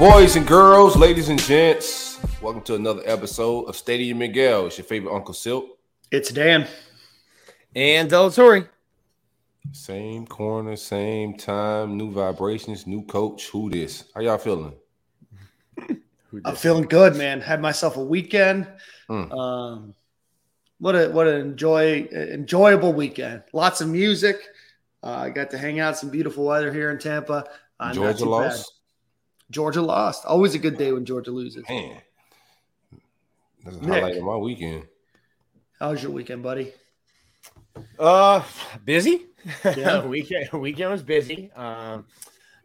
Boys and girls, ladies and gents, welcome to another episode of Stadium and Gale. It's your favorite Uncle Silk. It's Dan. And Delatori. Same corner, same time, new vibrations, new coach, who this? How y'all feeling? I'm feeling good, man. Had myself a weekend. What an enjoyable weekend. Lots of music. I got to hang out, some beautiful weather here in Tampa. Georgia lost. Georgia lost. Always a good day when Georgia loses. Man, that's a highlight of my weekend. How was your weekend, buddy? Busy. Yeah. weekend was busy.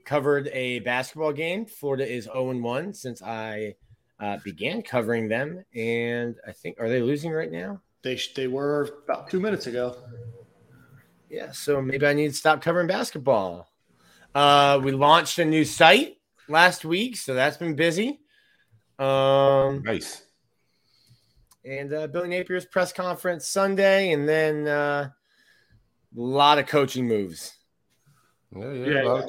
Covered a basketball game. Florida is 0-1 since I began covering them, and I think are they losing right now? They were about 2 minutes ago. Yeah, so maybe I need to stop covering basketball. We launched a new site last week, so that's been busy. Nice. And Billy Napier's press conference Sunday, and then a lot of coaching moves. Yeah.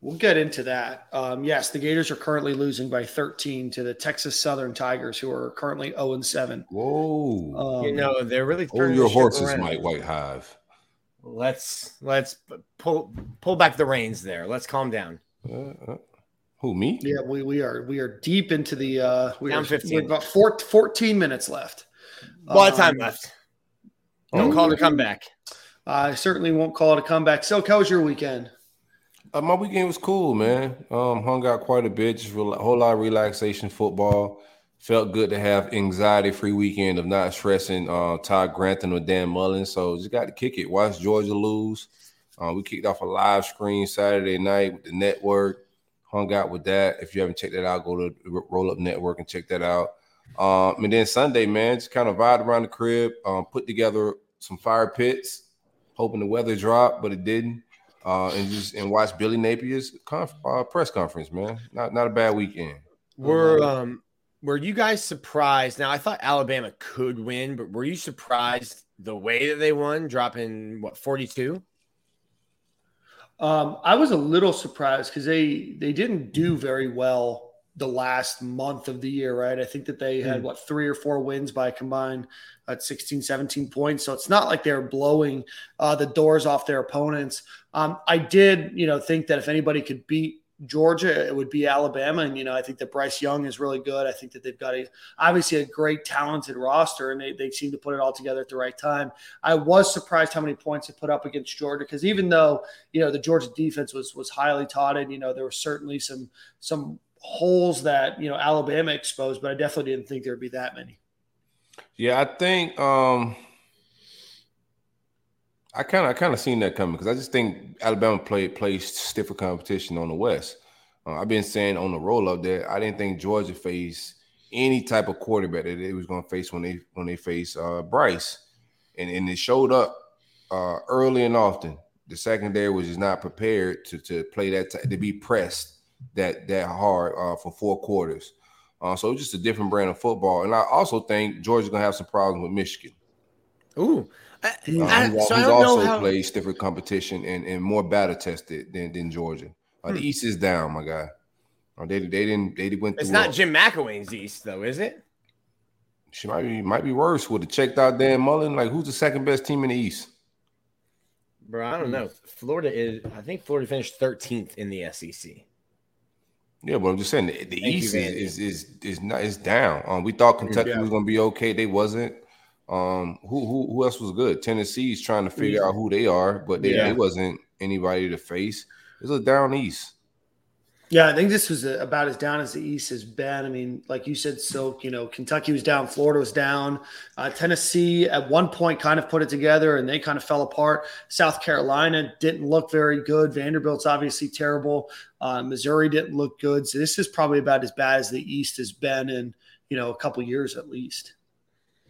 We'll get into that. Yes, the Gators are currently losing by 13 to the Texas Southern Tigers, who are currently 0-7. Whoa. You know, they're really turning your horses, Mike Whitehive. Let's pull back the reins there. Let's calm down. Who, me? Yeah, we are deep into the down 15. We're about 14 minutes left. A lot of time left. Don't call it a comeback. I certainly won't call it a comeback. So, how was your weekend? My weekend was cool, man. Hung out quite a bit. Just a whole lot of relaxation, football. Felt good to have anxiety-free weekend of not stressing Todd Grantham or Dan Mullen. So, just got to kick it. Watch Georgia lose. We kicked off a live screen Saturday night with the network, hung out with that. If you haven't checked that out, go to Roll Up Network and check that out. And then Sunday, man, just kind of vibed around the crib, put together some fire pits, hoping the weather dropped, but it didn't. And watched Billy Napier's press conference, man. Not a bad weekend. Were you guys surprised? Now, I thought Alabama could win, but were you surprised the way that they won, dropping, 42? I was a little surprised because they didn't do very well the last month of the year, right? I think that they had, three or four wins by a combined 16, 17 points. So it's not like they're blowing the doors off their opponents. I did, think that if anybody could beat Georgia, it would be Alabama. And, I think that Bryce Young is really good. I think that they've got obviously a great, talented roster, and they seem to put it all together at the right time. I was surprised how many points they put up against Georgia because even though, the Georgia defense was highly touted, there were certainly some holes that, Alabama exposed, but I definitely didn't think there would be that many. Yeah, I think I kind of seen that coming because I just think Alabama plays stiffer competition on the West. I've been saying on the roll up there, I didn't think Georgia faced any type of quarterback that they was going to face when they faced Bryce, and it showed up early and often. The secondary was just not prepared to play that to be pressed that hard for four quarters. So it was just a different brand of football, and I also think Georgia's going to have some problems with Michigan. Ooh. Who also plays different competition and more battle tested than Georgia. The East is down, my guy. They went. It's not Jim McElwain's East, though, is it? She might be worse. Would have checked out Dan Mullen. Like, who's the second best team in the East? Bro, I don't know. I think Florida finished 13th in the SEC. Yeah, but I'm just saying the East is down. We thought Kentucky was going to be okay. They wasn't. Who else was good? Tennessee's trying to figure out who they are, but they wasn't anybody to face. It's a down East. Yeah, I think this was about as down as the East has been. I mean, like you said, Silk, you know, Kentucky was down, Florida was down. Tennessee at one point kind of put it together, and they kind of fell apart. South Carolina didn't look very good. Vanderbilt's obviously terrible. Missouri didn't look good. So this is probably about as bad as the East has been in, you know, a couple years at least.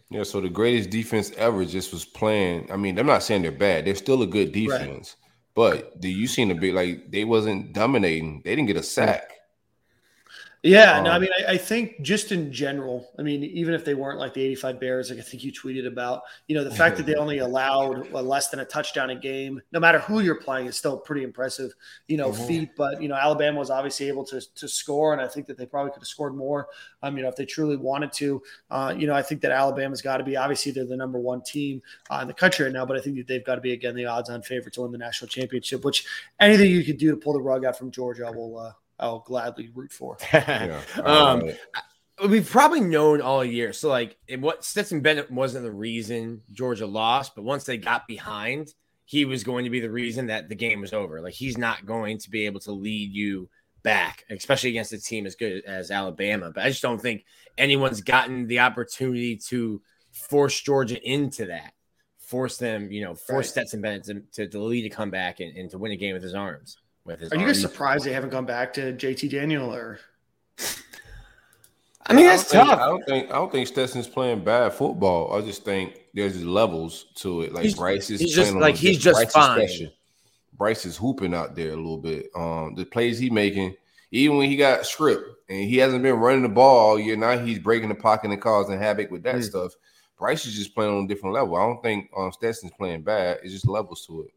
Yeah, so the greatest defense ever just was playing. I mean, I'm not saying they're bad. They're still a good defense. Right. But you seem to be like they wasn't dominating. They didn't get a sack. Yeah, no, I mean, I think just in general, I mean, even if they weren't like the 85 Bears, like I think you tweeted about, you know, the fact that they only allowed less than a touchdown a game, no matter who you're playing, is still pretty impressive, you know, feat. But, you know, Alabama was obviously able to score, and I think that they probably could have scored more, you know, if they truly wanted to. You know, I think that Alabama's got to be, obviously they're the number one team in the country right now, but I think that they've got to be, again, the odds-on favorite to win the national championship, which anything you could do to pull the rug out from Georgia, I'll gladly root for. Yeah, we've probably known all year. So, like, Stetson Bennett wasn't the reason Georgia lost, but once they got behind, he was going to be the reason that the game was over. Like, he's not going to be able to lead you back, especially against a team as good as Alabama. But I just don't think anyone's gotten the opportunity to force Georgia into that, force them, you know, Stetson Bennett to lead a comeback and to win a game with his arms. Are you guys surprised they haven't gone back to JT Daniels? Or I mean, that's tough. I don't think Stetson's playing bad football. I just think there's levels to it. Like Bryce is just fine. Bryce is hooping out there a little bit. The plays he's making, even when he got stripped and he hasn't been running the ball all year, now he's breaking the pocket and causing havoc with that stuff. Bryce is just playing on a different level. I don't think Stetson's playing bad. It's just levels to it.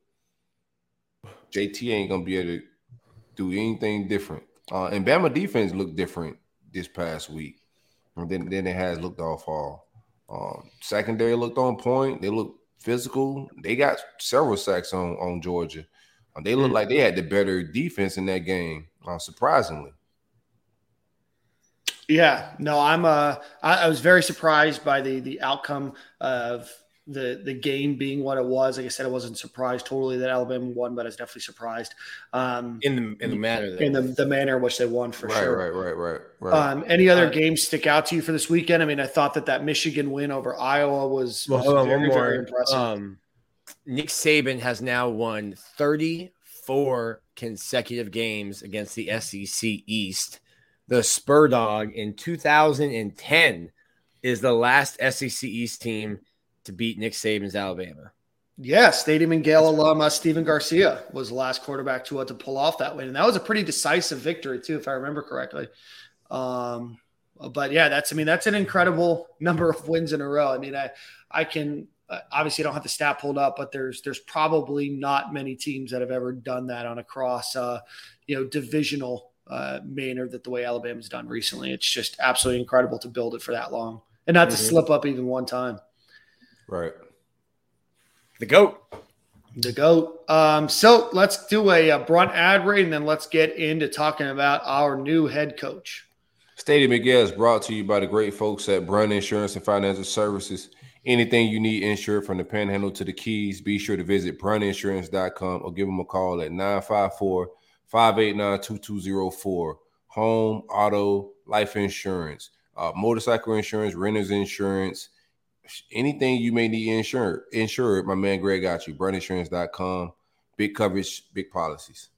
JT ain't going to be able to do anything different. And Bama defense looked different this past week than it has looked all fall. Secondary looked on point. They looked physical. They got several sacks on Georgia. They looked like they had the better defense in that game, surprisingly. Yeah. No, I was very surprised by the outcome of – the game being what it was. Like I said, I wasn't surprised totally that Alabama won, but I was definitely surprised in the manner that in the manner in which they won, for sure. Right. Any other games stick out to you for this weekend? I mean, I thought that Michigan win over Iowa was very, very impressive. Nick Saban has now won 34 consecutive games against the SEC East. The Spur Dog in 2010 is the last SEC East team to beat Nick Saban's Alabama. Yeah, Stadium and Gale alum Steven Garcia was the last quarterback to pull off that win. And that was a pretty decisive victory, too, if I remember correctly. But, yeah, that's an incredible number of wins in a row. I mean, I can – obviously I don't have the stat pulled up, but there's probably not many teams that have ever done that on a cross, divisional manner that the way Alabama's done recently. It's just absolutely incredible to build it for that long and not to slip up even one time. Right. The GOAT. So let's do a Brunt ad read, and then let's get into talking about our new head coach. Stadium and Gale is brought to you by the great folks at Brunt Insurance and Financial Services. Anything you need insured from the Panhandle to the Keys, be sure to visit bruntinsurance.com or give them a call at 954-589-2204. Home, auto, life insurance, motorcycle insurance, renter's insurance, anything you may need insured, my man Greg got you. Bruntinsurance.com. Big coverage, big policies.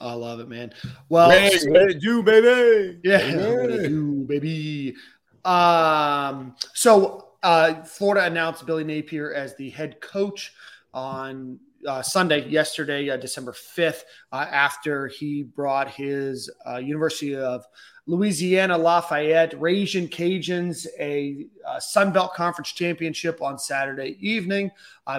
I love it, man. Well, Greg, what it do, baby? Yeah, what it do, baby? So Florida announced Billy Napier as the head coach on Sunday, yesterday, December 5th, after he brought his University of Louisiana Lafayette Ragin' Cajuns a Sun Belt Conference championship on Saturday evening.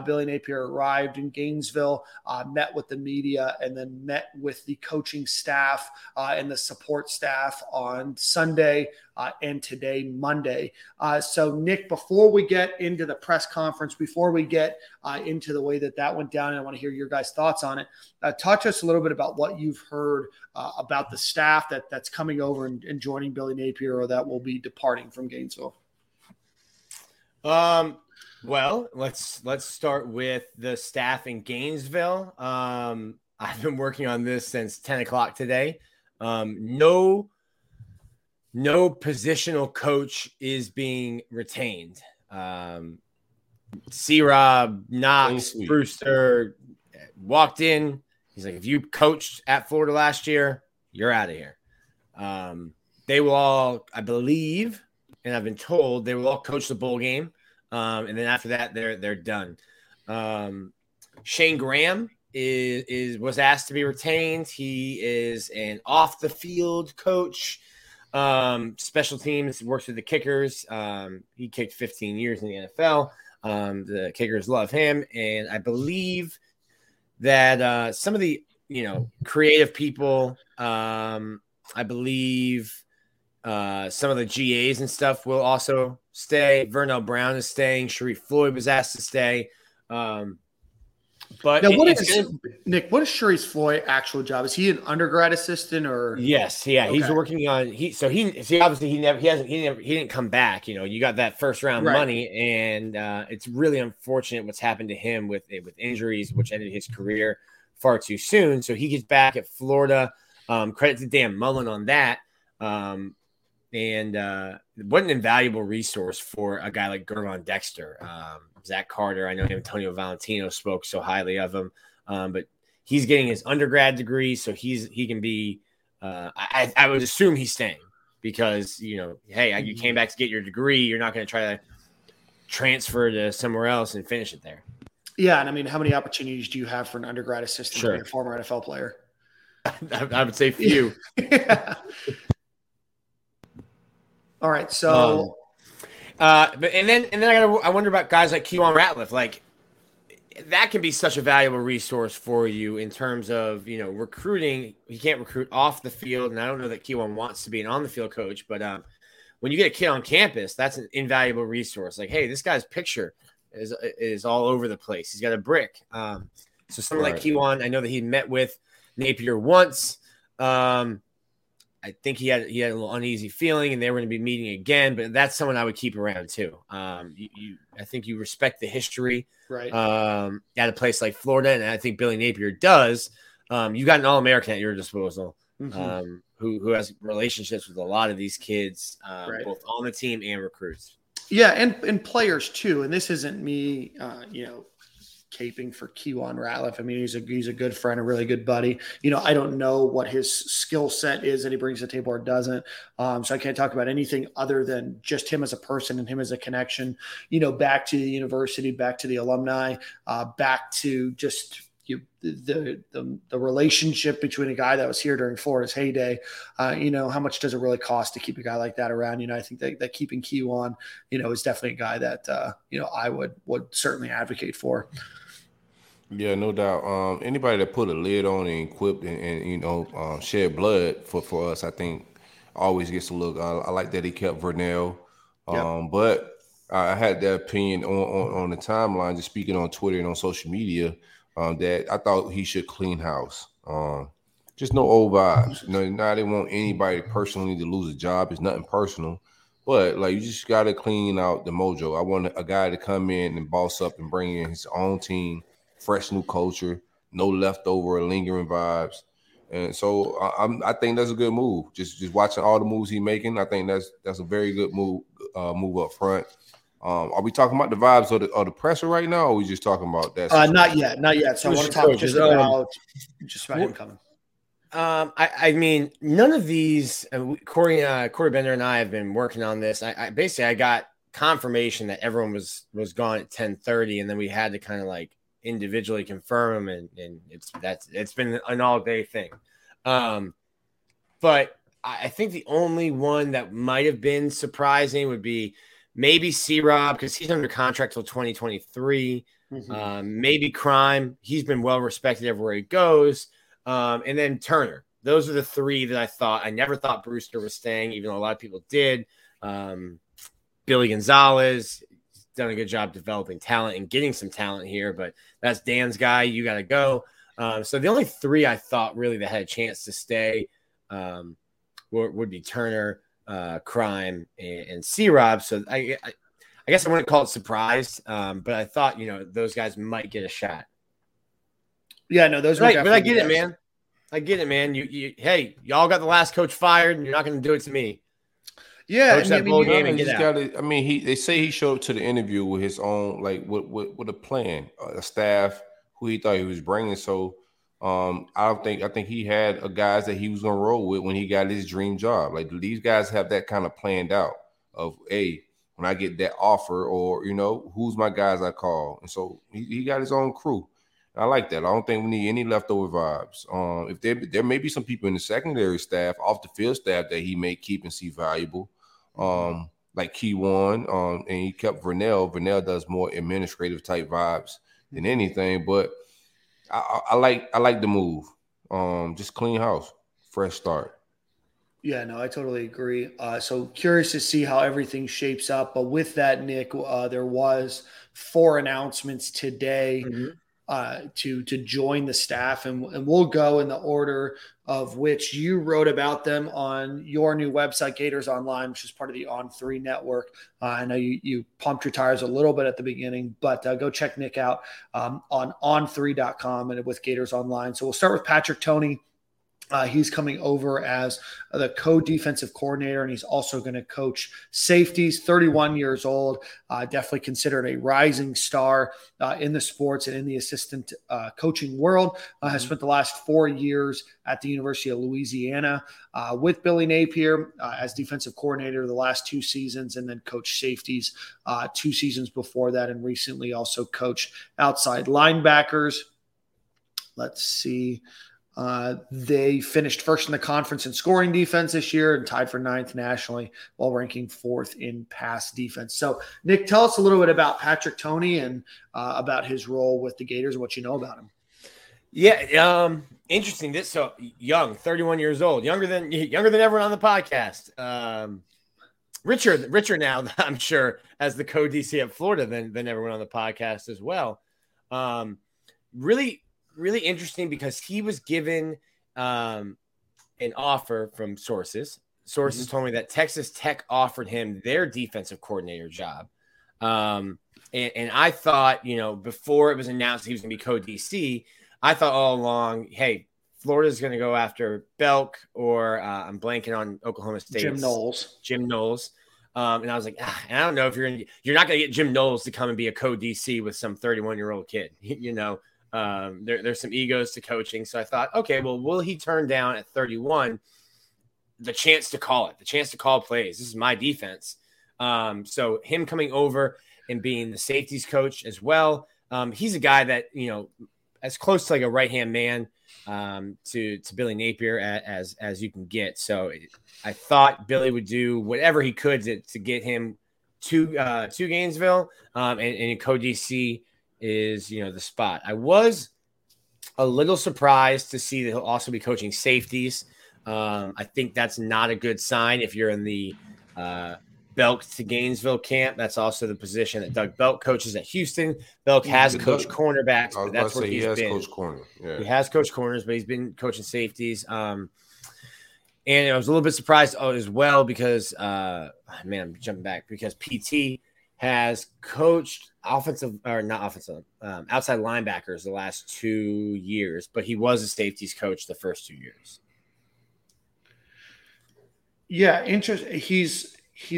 Billy Napier arrived in Gainesville, met with the media, and then met with the coaching staff and the support staff on Sunday and today, Monday. So, Nick, before we get into the press conference, before we get into the way that went down, and I want to hear your guys' thoughts on it, talk to us a little bit about what you've heard about the staff that's coming over and joining Billy Napier or that will be departing from Gainesville. Well, let's start with the staff in Gainesville. I've been working on this since 10 o'clock today. No positional coach is being retained. C-Rob, Knox, Brewster walked in. He's like, if you coached at Florida last year, you're out of here. They will all, I believe, and I've been told, they will all coach the bowl game. And then after that, they're done. Shane Graham was asked to be retained. He is an off-the-field coach. Special teams, works with the kickers. He kicked 15 years in the NFL. The kickers love him. And I believe that some of the, creative people, I believe some of the GAs and stuff will also stay. Vernell Brown is staying. Sharif Floyd was asked to stay. But now, what is Sharif Floyd's actual job? Is he an undergrad assistant or? Yes, yeah, okay. He's working on he didn't come back. You got that first round money, and it's really unfortunate what's happened to him with injuries, which ended his career far too soon. So he gets back at Florida. Credit to Dan Mullen on that, and what an invaluable resource for a guy like Gervon Dexter. Zach Carter, I know him. Antonio Valentino spoke so highly of him, but he's getting his undergrad degree, so he can be. I would assume he's staying because you came back to get your degree. You're not going to try to transfer to somewhere else and finish it there. Yeah, and I mean, how many opportunities do you have for an undergrad assistant to be a former NFL player? I would say few. Yeah. All right, so. But then I wonder about guys like Kewan Ratliff. Like, that can be such a valuable resource for you in terms of recruiting. He can't recruit off the field, and I don't know that Kewan wants to be an on the field coach. But when you get a kid on campus, that's an invaluable resource. Like, hey, this guy's picture is all over the place. He's got a brick. So someone like Kewan, I know that he met with Napier once. I think he had a little uneasy feeling, and they were going to be meeting again. But that's someone I would keep around too. I think you respect the history, right? At a place like Florida, and I think Billy Napier does. You got an All-American at your disposal, who has relationships with a lot of these kids, both on the team and recruits. Yeah, and players too. And this isn't me, caping for Kewan Ratliff. I mean, he's a good friend, a really good buddy. I don't know what his skill set is that he brings to the table or doesn't. So I can't talk about anything other than just him as a person and him as a connection, back to the university, back to the alumni, back to just the relationship between a guy that was here during Florida's heyday. How much does it really cost to keep a guy like that around? I think that keeping Kewan, is definitely a guy that, I would certainly advocate for. Yeah, no doubt. Anybody that put a lid on and equipped and shed blood for us, I think always gets a look. I like that he kept Vernell. But I had that opinion on the timeline, just speaking on Twitter and on social media, that I thought he should clean house. Just no old vibes. I didn't want anybody personally to lose a job. It's nothing personal. But, you just got to clean out the mojo. I want a guy to come in and boss up and bring in his own team. Fresh new culture, no leftover or lingering vibes, and so I think that's a good move. Just watching all the moves he's making, I think that's a very good move. Move up front. Are we talking about the vibes or the presser right now? Or are we just talking about that? Not yet. So I want to talk just about him coming. I mean, none of these. Corey Bender and I have been working on this. I got confirmation that everyone was gone at 10:30, and then we had to kind of individually confirm them, and it's been an all day thing. But I think the only one that might have been surprising would be maybe C-Rob, because he's under contract till 2023. Maybe Crime, he's been well respected everywhere he goes. And then Turner. Those are the three that I never thought Brewster was staying, even though a lot of people did. Billy Gonzalez done a good job developing talent and getting some talent here, but that's Dan's guy. You got to go. So the only three I thought really that had a chance to stay would be Turner, Crime, and C-Rob. So I guess I wouldn't call it surprised, but I thought, those guys might get a shot. Yeah, no, those were definitely. But I get it, man. I get it, man. Hey, y'all got the last coach fired, and you're not going to do it to me. Yeah, coach that bowl game and get out. They say he showed up to the interview with his own, like, with a plan, a staff who he thought he was bringing. So, I think he had a guys that he was going to roll with when he got his dream job. Like, do these guys have that kind of planned out of, hey, when I get that offer, or, you know, who's my guys I call? And so he got his own crew. I like that. I don't think we need any leftover vibes. If there may be some people in the secondary staff, off the field staff that he may keep and see valuable, like Kewan, and he kept Vernell. Vernell does more administrative type vibes than anything, but I like the move. Just clean house, fresh start. Yeah, no, I totally agree. So curious to see how everything shapes up. But with that, Nick, there was 4 announcements today. Mm-hmm. To join the staff, and we'll go in the order of which you wrote about them on your new website, Gators Online, which is part of the On3 network. I know you pumped your tires a little bit at the beginning, but go check Nick out on on3.com and with Gators Online. So we'll start with Patrick Toney. He's coming over as the co-defensive coordinator, and he's also going to coach safeties, 31 years old, definitely considered a rising star in the sports and in the assistant coaching world. Has spent the last 4 years at the University of Louisiana with Billy Napier as defensive coordinator the last 2 seasons, and then coached safeties 2 seasons before that, and recently also coached outside linebackers. Let's see. They finished first in the conference in scoring defense this year and tied for 9th nationally while ranking 4th in pass defense. So, Nick, tell us a little bit about Patrick Toney and about his role with the Gators and what you know about him. Yeah, interesting. This so young, 31 years old, younger than everyone on the podcast. Richer now, I'm sure, as the co-DC at Florida than everyone on the podcast as well. Really interesting because he was given an offer from sources. Sources told me that Texas Tech offered him their defensive coordinator job. And I thought, you know, before it was announced he was going to be co-DC, I thought all along, hey, Florida's going to go after Belk or I'm blanking on Oklahoma State. Jim Knowles. And I was like, I don't know if you're not going to get Jim Knowles to come and be a co-DC with some 31-year-old kid, you know. There's some egos to coaching. So I thought, okay, well, will he turn down at 31 the chance to call plays? This is my defense. So him coming over and being the safeties coach as well. He's a guy that, you know, as close to like a right-hand man to Billy Napier as you can get. So I thought Billy would do whatever he could to get him to Gainesville and co-DC is, you know, the spot. I was a little surprised to see that he'll also be coaching safeties. I think that's not a good sign if you're in the Belk to Gainesville camp. That's also the position that Doug Belk coaches at Houston. Belk has coached cornerbacks, but that's where he's been. Coached corner. Yeah. He has coached corners, but he's been coaching safeties. And I was a little bit surprised as well because, I'm jumping back, because PT has coached outside linebackers the last 2 years, but he was a safeties coach the first 2 years. Yeah, interesting. He's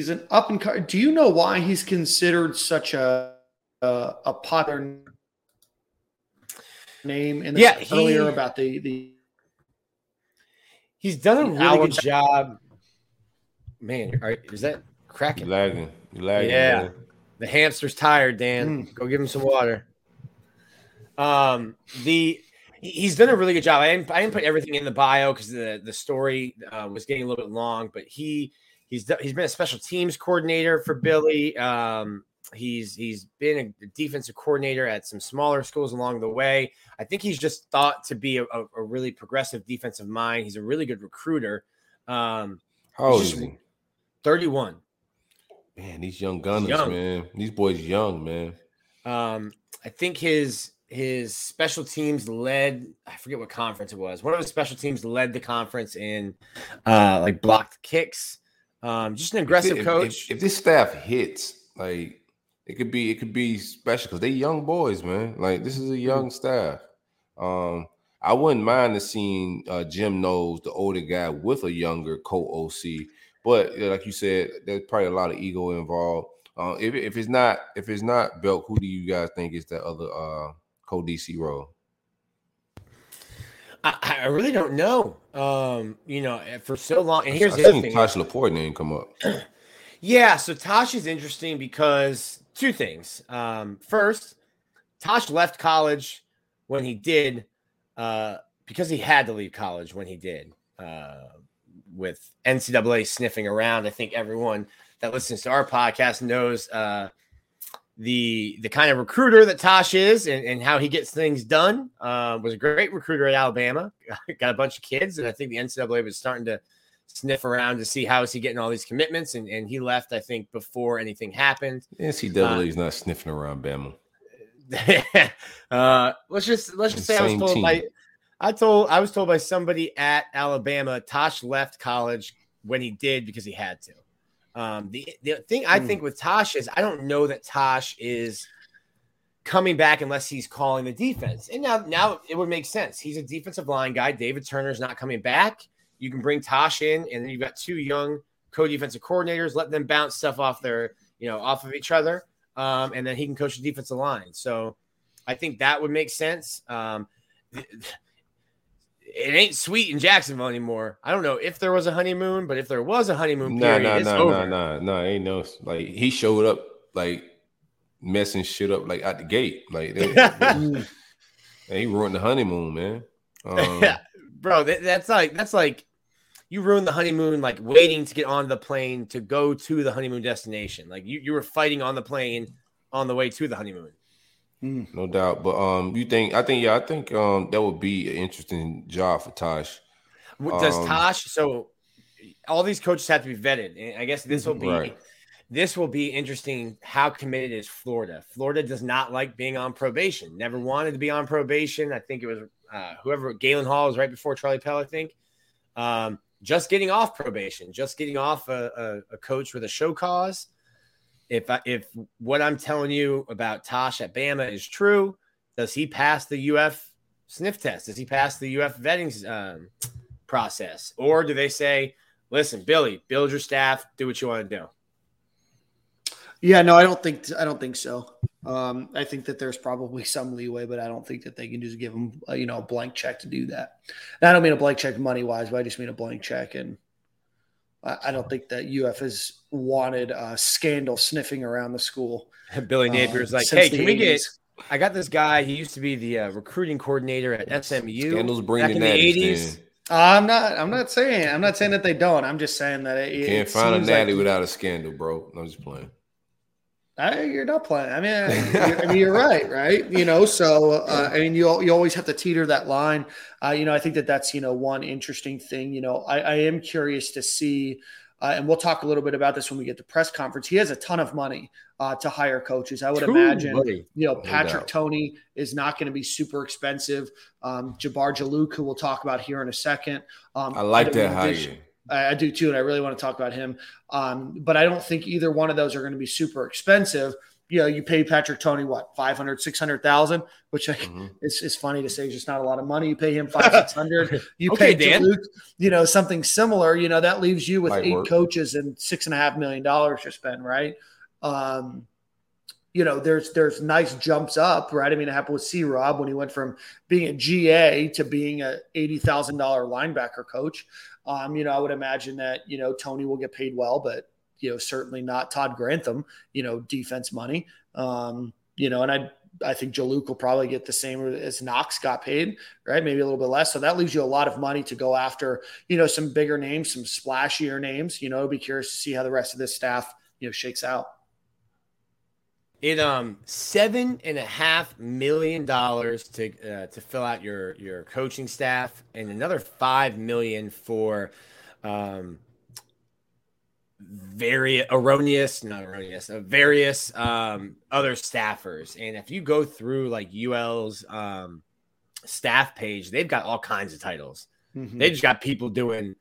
an up and coming. Do you know why he's considered such a popular name? In the earlier about the he's done a really good job. Man, is that cracking? Lagging. Yeah. Man. The hamster's tired, Dan. Go give him some water. He's done a really good job. I didn't put everything in the bio because the story was getting a little bit long, but he's been a special teams coordinator for Billy. He's been a defensive coordinator at some smaller schools along the way. I think he's just thought to be a really progressive defensive mind. He's a really good recruiter. How old is he? 31. Man, these young gunners, man. These boys young, man. I think his special teams led, I forget what conference it was. One of his special teams led the conference in like blocked kicks. Just an aggressive coach. If this staff hits, like it could be special because they young boys, man. Like this is a young staff. I wouldn't mind to seeing Jim Knowles, the older guy, with a younger co-OC. But like you said, there's probably a lot of ego involved. If it's not Belk, who do you guys think is that other co-DC role? I really don't know. For so long. And here's the other thing. Tosh Laporte name come up. Yeah, so Tosh is interesting because two things. First, Tosh left college when he did because he had to leave college when he did with NCAA sniffing around. I think everyone that listens to our podcast knows the kind of recruiter that Tosh is and how he gets things done. Was a great recruiter at Alabama. Got a bunch of kids, and I think the NCAA was starting to sniff around to see how is he getting all these commitments, and he left, I think, before anything happened. The NCAA is not sniffing around Bama. Let's just say I was told by somebody at Alabama, Tosh left college when he did because he had to. The thing I think with Tosh is I don't know that Tosh is coming back unless he's calling the defense. And now it would make sense. He's a defensive line guy. David Turner's not coming back. You can bring Tosh in, and then you've got two young co-defensive coordinators. Let them bounce stuff off their, off of each other, and then he can coach the defensive line. So I think that would make sense. It ain't sweet in Jacksonville anymore. I don't know if there was a honeymoon, but if there was a honeymoon period, it's over. No, ain't no. Like, he showed up, like, messing shit up, like, out the gate. Like, he ruined the honeymoon, man. Bro, that's like you ruined the honeymoon, like, waiting to get on the plane to go to the honeymoon destination. Like, you were fighting on the plane on the way to the honeymoon. No doubt, but I think that would be an interesting job for Tosh. So all these coaches have to be vetted, and I guess this will be interesting. How committed is Florida? Florida does not like being on probation. Never wanted to be on probation. I think it was Galen Hall was right before Charlie Pell. I think just getting off probation, just getting off a coach with a show cause. If what I'm telling you about Tosh at Bama is true, does he pass the UF sniff test? Does he pass the UF vetting process? Or do they say, listen, Billy, build your staff, do what you want to do? Yeah, no, I don't think so. I think that there's probably some leeway, but I don't think that they can just give him a blank check to do that. And I don't mean a blank check money-wise, but I just mean a blank check, and I don't think that UF has wanted a scandal sniffing around the school. Billy Napier's like, hey, can we get – I got this guy. He used to be the recruiting coordinator at SMU back in the 80s. I'm not saying that they don't. I'm just saying that it can't find a natty without a scandal, bro. I'm just playing. You're not playing. I mean, you're right? You always have to teeter that line. I think that's, one interesting thing. I am curious to see, and we'll talk a little bit about this when we get to press conference. He has a ton of money to hire coaches. I would imagine, Patrick Toney is not going to be super expensive. Jabbar Juluke, who we'll talk about here in a second. I like that hire. I do too, and I really want to talk about him. But I don't think either one of those are going to be super expensive. You pay Patrick Toney what, $500,000-$600,000, which it's funny to say is just not a lot of money. You pay him $500,000-$600,000. You pay Luke, something similar. That leaves you with eight coaches and $6.5 million to spend, right? There's nice jumps up, right? I mean, it happened with C-Rob when he went from being a GA to being a $80,000 linebacker coach. I would imagine that, Toney will get paid well, but, certainly not Todd Grantham, defense money. And I think Juluke will probably get the same as Knox got paid, right? Maybe a little bit less. So that leaves you a lot of money to go after, some bigger names, some splashier names. Be curious to see how the rest of this staff, shakes out. It $7.5 million to fill out your coaching staff, and another $5 million for various other staffers. And if you go through like UL's staff page, they've got all kinds of titles. Mm-hmm. They just got people doing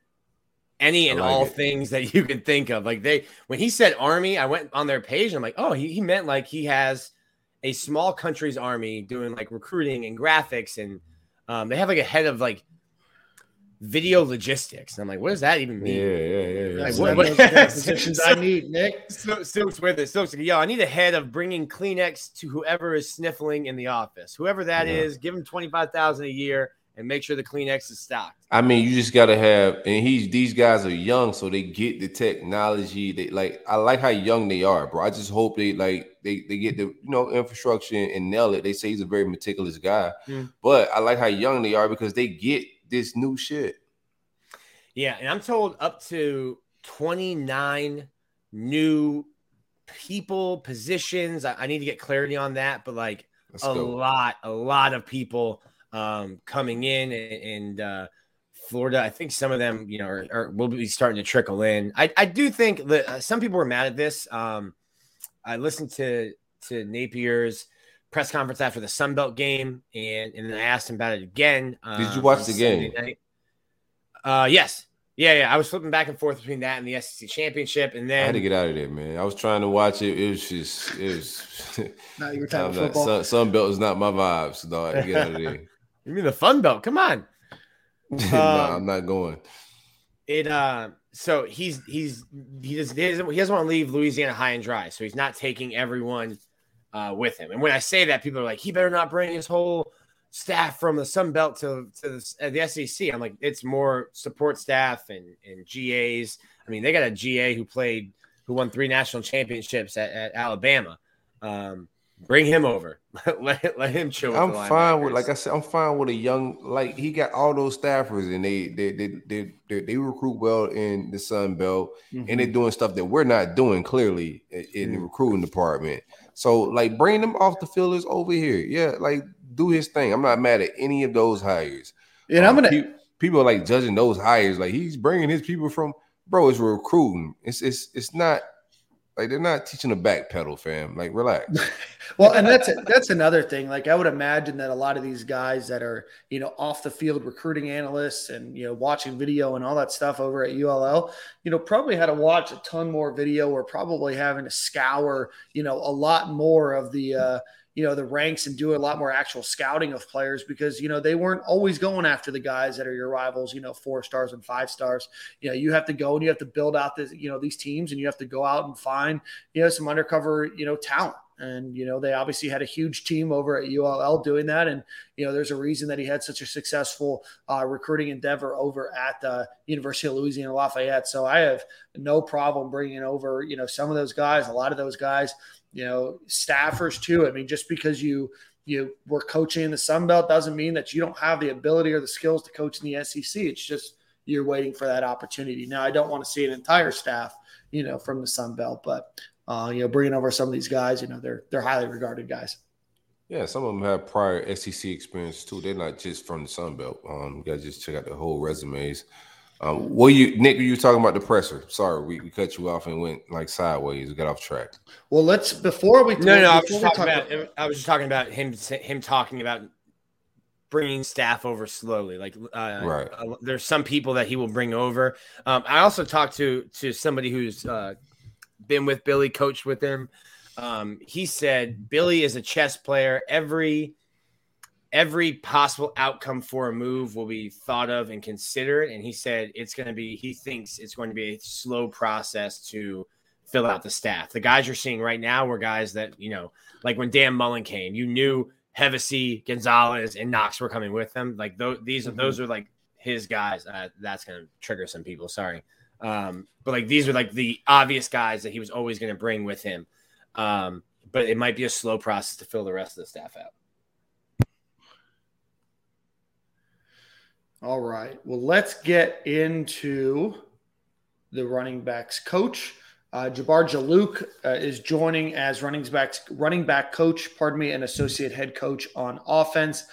any and all things that you can think of. Like when he said Army, I went on their page and I'm like, oh, he meant like he has a small country's Army doing like recruiting and graphics and They have like a head of like video logistics. And I'm like, what does that even mean? Yeah. Like, what positions I need, Nick? Silk's with it. Silk's like, yo, I need a head of bringing Kleenex to whoever is sniffling in the office. Whoever that is, give them $25,000 a year and make sure the Kleenex is stocked. I mean, you just got to have, and these guys are young, so they get the technology. They like, I like how young they are, bro. I just hope they get the infrastructure and nail it. They say he's a very meticulous guy, but I like how young they are because they get this new shit. Yeah, and I'm told up to 29 new people, positions. I need to get clarity on that, but like a lot of people coming in, and Florida, I think some of them, will be starting to trickle in. I do think that some people were mad at this. I listened to Napier's press conference after the Sunbelt game, and then I asked him about it again. Did you watch the game? Yes. Yeah. I was flipping back and forth between that and the SEC championship, and then I had to get out of there, man. I was trying to watch it. It was not your type of football. Sunbelt is not my vibes, dog. Get out of there. You mean the Fun Belt? Come on. No, I'm not going. So he doesn't want to leave Louisiana high and dry, so he's not taking everyone with him. And when I say that, people are like, he better not bring his whole staff from the Sun Belt to the SEC. I'm like, it's more support staff and GAs. I mean, they got a GA who won 3 national championships at Alabama. Bring him over. let him chill. I'm fine with a young, like, he got all those staffers, and they recruit well in the Sun Belt, and they're doing stuff that we're not doing clearly in the recruiting department. So, like, bring them off the fielders over here. Yeah, like, do his thing. I'm not mad at any of those hires. And I'm gonna people are like judging those hires. Like, he's bringing his people from, bro. It's recruiting. It's not. Like, they're not teaching a backpedal, fam. Like, relax. Well, and that's another thing. Like, I would imagine that a lot of these guys that are, off the field recruiting analysts and, watching video and all that stuff over at ULL, probably had to watch a ton more video, or probably having to scour, a lot more of the, the ranks, and do a lot more actual scouting of players, because, they weren't always going after the guys that are your rivals, 4 stars and 5 stars. You have to go and you have to build out this, these teams, and you have to go out and find, some undercover, talent. And, they obviously had a huge team over at ULL doing that. And, there's a reason that he had such a successful recruiting endeavor over at the University of Louisiana Lafayette. So I have no problem bringing over, some of those guys, a lot of those guys, staffers too. I mean, just because you were coaching in the Sun Belt doesn't mean that you don't have the ability or the skills to coach in the SEC. It's just you're waiting for that opportunity. Now, I don't want to see an entire staff, from the Sun Belt, but bringing over some of these guys, they're highly regarded guys. Yeah, some of them have prior SEC experience too. They're not just from the Sun Belt. You gotta just check out the whole resumes. Nick, you were talking about the presser. Sorry, we cut you off and went like sideways. We got off track. Well, I was just talking about him talking about bringing staff over slowly. Like, right. There's some people that he will bring over. I also talked to somebody who's been with Billy, coached with him. He said Billy is a chess player. Every possible outcome for a move will be thought of and considered. And he said he thinks it's going to be a slow process to fill out the staff. The guys you're seeing right now were guys that, like when Dan Mullen came, you knew Hevesy, Gonzalez, and Knox were coming with them. Like those are like his guys. That's going to trigger some people. Sorry. But like, these are like the obvious guys that he was always going to bring with him. But it might be a slow process to fill the rest of the staff out. All right. Well, let's get into the running backs coach. Jabbar Juluke is joining as running back coach, and associate head coach on offense.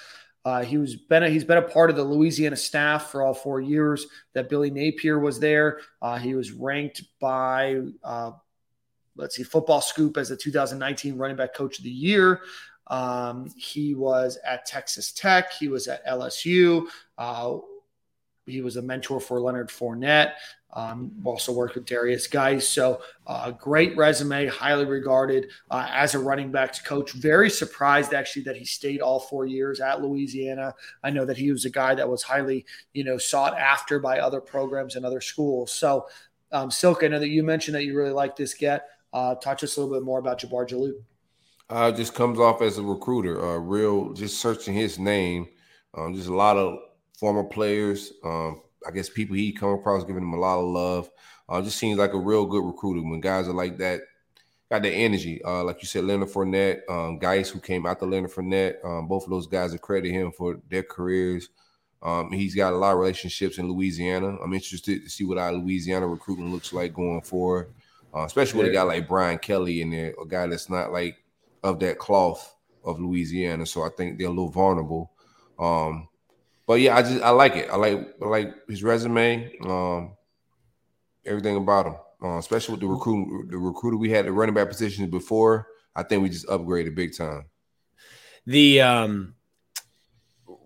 He's been a part of the Louisiana staff for all 4 years that Billy Napier was there. He was ranked by, Football Scoop as the 2019 running back coach of the year. He was at Texas Tech. He was at LSU. He was a mentor for Leonard Fournette. Also worked with Darius Guice. So great resume, highly regarded as a running backs coach. Very surprised, actually, that he stayed all 4 years at Louisiana. I know that he was a guy that was highly, sought after by other programs and other schools. So, Silk, I know that you mentioned that you really like this get. Talk to us a little bit more about Jabbar Juluke. Just comes off as a recruiter, just searching his name. Just a lot of former players, I guess people he come across giving him a lot of love. Just seems like a real good recruiter when guys are like that, got that energy. Like you said, Leonard Fournette, Guice, who came out to Leonard Fournette, both of those guys are credit him for their careers. He's got a lot of relationships in Louisiana. I'm interested to see what our Louisiana recruiting looks like going forward, especially with a guy like Brian Kelly in there, a guy that's not like of that cloth of Louisiana. So I think they're a little vulnerable. But yeah, I like it. I like his resume, everything about him, especially with the recruiter we had at running back positions before. I think we just upgraded big time.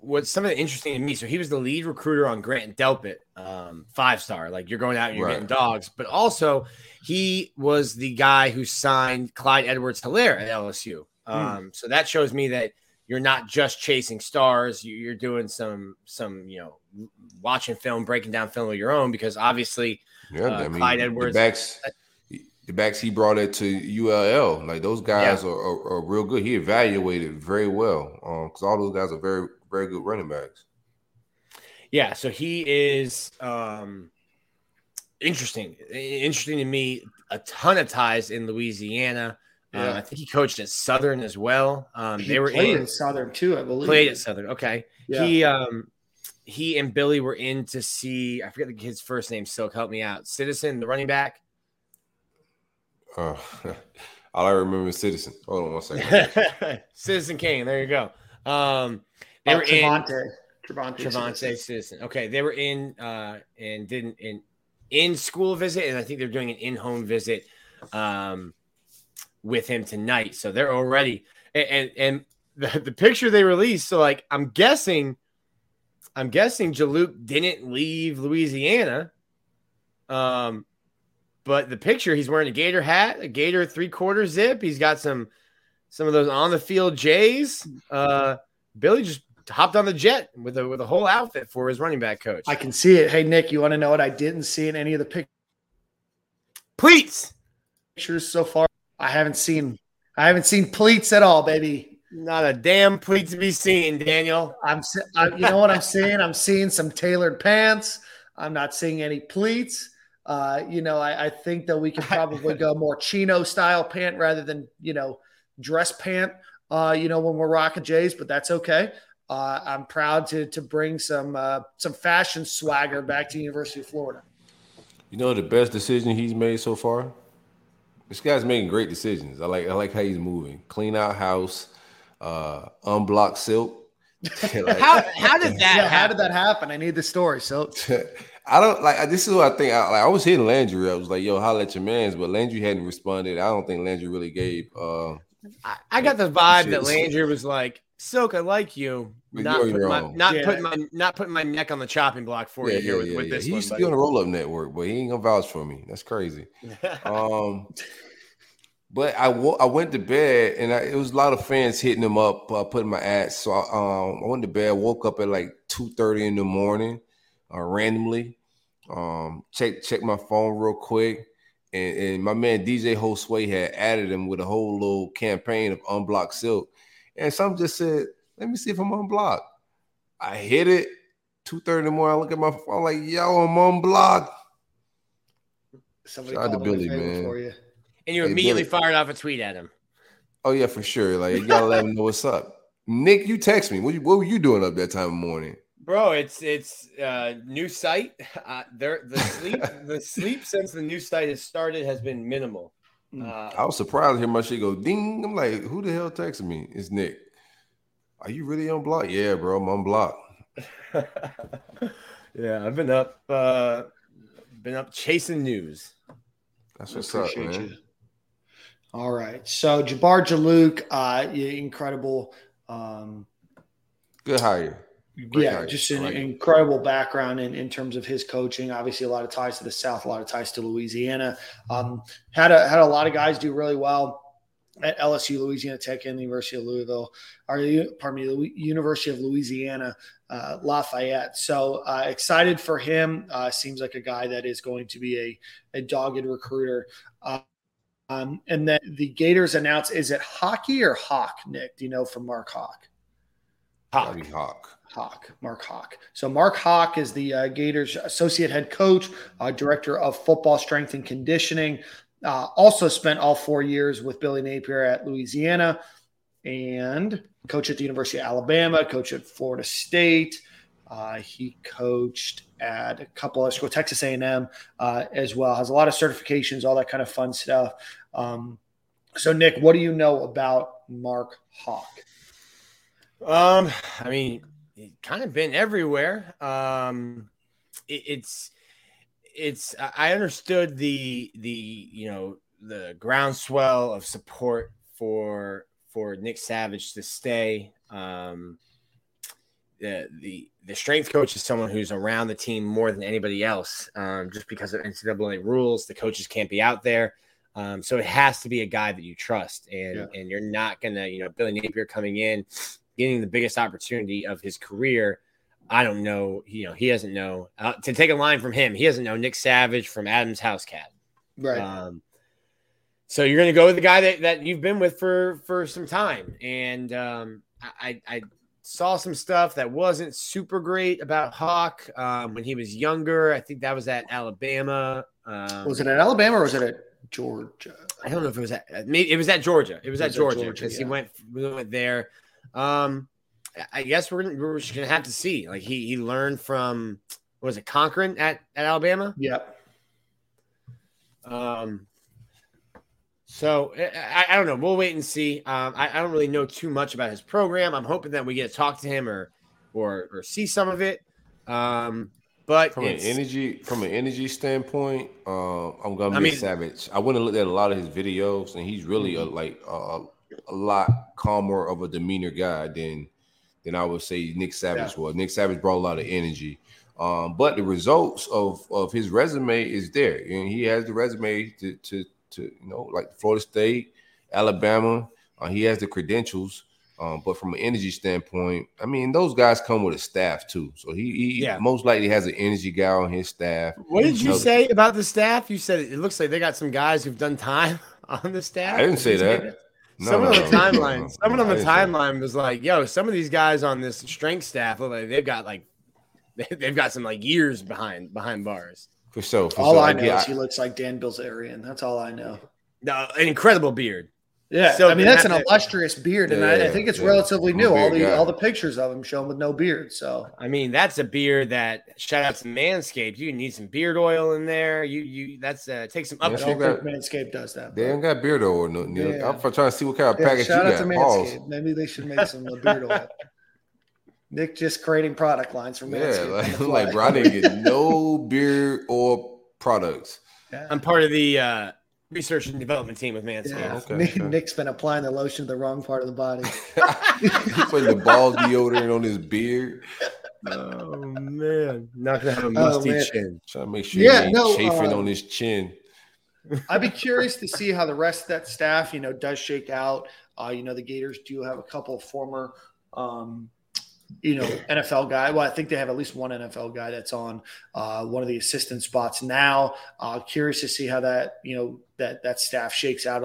What's something interesting to me? So he was the lead recruiter on Grant Delpit, 5-star. Like you're going out and you're getting dogs, but also he was the guy who signed Clyde Edwards-Hilaire at LSU. So that shows me that you're not just chasing stars. You're doing some, watching film, breaking down film of your own, because obviously Clyde Edwards. The backs he brought it to ULL. Like those guys are real good. He evaluated very well because all those guys are very, very good running backs. Yeah, so he is interesting to me. A ton of ties in Louisiana. I think he coached at Southern as well. They were played at Southern too, I believe. Played at Southern, okay. Yeah. He and Billy were in to see. I forget the kid's first name. Silk, help me out. Citizen, the running back. All I remember is Citizen. Hold on one second. Citizen Kane. There you go. They were Trevante Citizen. Okay, they were in and didn't in school visit, and I think they're doing an in home visit. With him tonight. So they're already and the picture they released. So like I'm guessing Juluke didn't leave Louisiana. But the picture, he's wearing a Gator hat, a Gator 3/4 zip. He's got some of those on the field J's. Billy just hopped on the jet with a whole outfit for his running back coach. I can see it. Hey Nick, you want to know what I didn't see in any of the pictures so far? I haven't seen pleats at all, baby. Not a damn pleat to be seen, Daniel. You know what I'm seeing? I'm seeing some tailored pants. I'm not seeing any pleats. I think that we could probably go more chino style pant rather than dress pant. When we're rocking J's, but that's okay. I'm proud to bring some fashion swagger back to University of Florida. You know the best decision he's made so far? This guy's making great decisions. I like how he's moving. Clean out house, unblock Silk. Like, how did that happen? I need the story, Silk. I don't like. This is what I think. I was hitting Landry. I was like, "Yo, holla at your mans," but Landry hadn't responded. I don't think Landry really gave. I got the vibe that Landry was like, "Silk, I like you. Not putting my neck on the chopping block for you here with this." He used to be on the Roll Up Network, but he ain't gonna vouch for me. That's crazy. But I went to bed and it was a lot of fans hitting him up, putting my ads. So I went to bed, woke up at like 2:30 in the morning, randomly. Check my phone real quick, and my man DJ Josue had added him with a whole little campaign of Unblock Silk, and some just said, "Let me see if I'm unblocked." I hit it 2:30 in the morning. I look at my phone like, "Yo, I'm unblocked." Somebody called to Billy, man. For you. And you immediately fired off a tweet at him. Oh yeah, for sure. Like you gotta let him know what's up. Nick, you text me. What were you doing up that time of morning, bro? It's new site. The sleep since the new site has started has been minimal. I was surprised to hear my shit go ding. I'm like, who the hell texted me? It's Nick. Are you really unblocked? Yeah, bro, I'm unblocked. Yeah, I've been up chasing news. That's what's up, man. You. All right, so Jabbar Juluke, incredible. Good hire. Yeah, just an incredible background in terms of his coaching. Obviously, a lot of ties to the South, a lot of ties to Louisiana. Had a lot of guys do really well at LSU, Louisiana Tech, and the University of Louisville. The University of Louisiana Lafayette. So excited for him. Seems like a guy that is going to be a dogged recruiter. And then the Gators announced, is it Hockey or Hocke, Nick? Do you know from Mark Hocke? Mark Hocke. So Mark Hocke is the Gators associate head coach, director of football strength and conditioning. Also spent all 4 years with Billy Napier at Louisiana and coach at the University of Alabama, coach at Florida State. He coached at a couple of schools, Texas A&M as well. Has a lot of certifications, all that kind of fun stuff. So, Nick, what do you know about Mark Hocke? I mean, he's kind of been everywhere. I understood the groundswell of support for Nick Savage to stay. The strength coach is someone who's around the team more than anybody else, just because of NCAA rules. The coaches can't be out there. So it has to be a guy that you trust, and you're not going to, Billy Napier coming in, getting the biggest opportunity of his career. I don't know. He doesn't know to take a line from him. He doesn't know Nick Savage from Adam's House Cat. Right. So you're going to go with the guy that you've been with for some time. And I saw some stuff that wasn't super great about Hocke when he was younger. I think that was at Alabama. Was it at Alabama or was it at Georgia? I don't know if it was at. Maybe it was at Georgia. It was at Georgia because he went there. I guess we're just gonna have to see. Like he learned from Cochran at Alabama. Yep. So I don't know. We'll wait and see. I don't really know too much about his program. I'm hoping that we get to talk to him or see some of it. But from an energy standpoint, I'm gonna be Savage. I went and looked at a lot of his videos, and he's really a lot calmer of a demeanor guy than I would say Nick Savage was. Nick Savage brought a lot of energy. But the results of his resume is there, and he has the resume to Florida State, Alabama. He has the credentials. But from an energy standpoint, I mean, those guys come with a staff too. So he most likely has an energy guy on his staff. What did you say about the staff? You said it looks like they got some guys who've done time on the staff. I didn't say that. Someone on the timeline was like, yo, some of these guys on this strength staff look like they've got some years behind bars. All I know is he looks like Dan Bilzerian. That's all I know. No, an incredible beard. Yeah, so that's an illustrious beard, and I think it's relatively new. All the pictures of him show him with no beard. So I mean, that's a beard that shout out to Manscaped. You need some beard oil in there. You that's take some up. Manscaped does that. They ain't got beard oil. No, yeah. I'm trying to see what kind of package you got. Shout out to Manscaped. Balls. Maybe they should make some beard oil. Nick just creating product lines for Manscaped. Like bro, I didn't get no beard oil products. Yeah. I'm part of the research and development team with Manscaped. Yeah. Okay, Nick's been applying the lotion to the wrong part of the body. He's putting the ball deodorant on his beard. Oh, man. Not going to have a musty chin. Trying to make sure he ain't chafing on his chin. I'd be curious to see how the rest of that staff, does shake out. The Gators do have a couple of former NFL guy. Well, I think they have at least one NFL guy that's on one of the assistant spots now. Curious to see how that that staff shakes out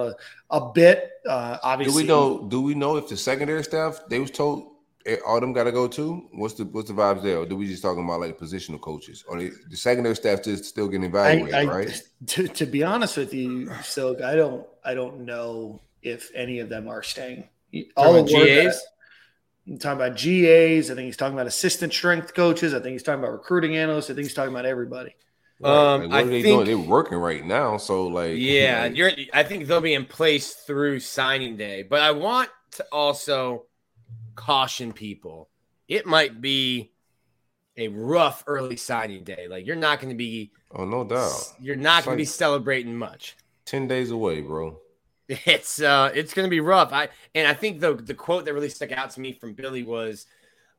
a bit. Obviously, do we know if the secondary staff they was told all them got to go too? What's the vibes there? Or do we just talking about positional coaches or the secondary staff just still getting evaluated? Right. To be honest with you, so I don't know if any of them are staying. All the GAs. I'm talking about GAs. I think he's talking about assistant strength coaches. I think he's talking about recruiting analysts. I think he's talking about everybody. What are they doing? They're working right now. So, I think they'll be in place through signing day. But I want to also caution people. It might be a rough early signing day. Like, you're not going to be. Oh, no doubt. You're not going to be celebrating much. 10 days away, bro. It's going to be rough. I think the quote that really stuck out to me from Billy was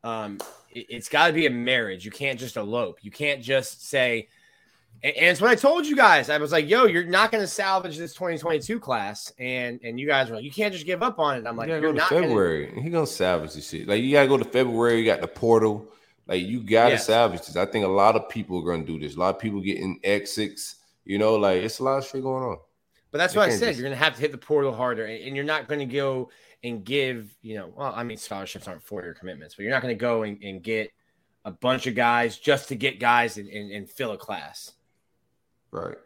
It's got to be a marriage. You can't just elope. You can't just say, and it's what I told you guys. I was like, yo, you're not going to salvage this 2022 class. And you guys were like, you can't just give up on it. I'm like, you're not going to. February. He's going to salvage this shit. Like, you got to go to February. You got the portal. Like, you got to salvage this. I think a lot of people are going to do this. A lot of people getting exits. You know, like, it's a lot of shit going on. But that's what I said. You're going to have to hit the portal harder. And you're not going to go and give, you know, well, I mean, scholarships aren't four-year commitments. But you're not going to go and get a bunch of guys just to get guys and fill a class. Right.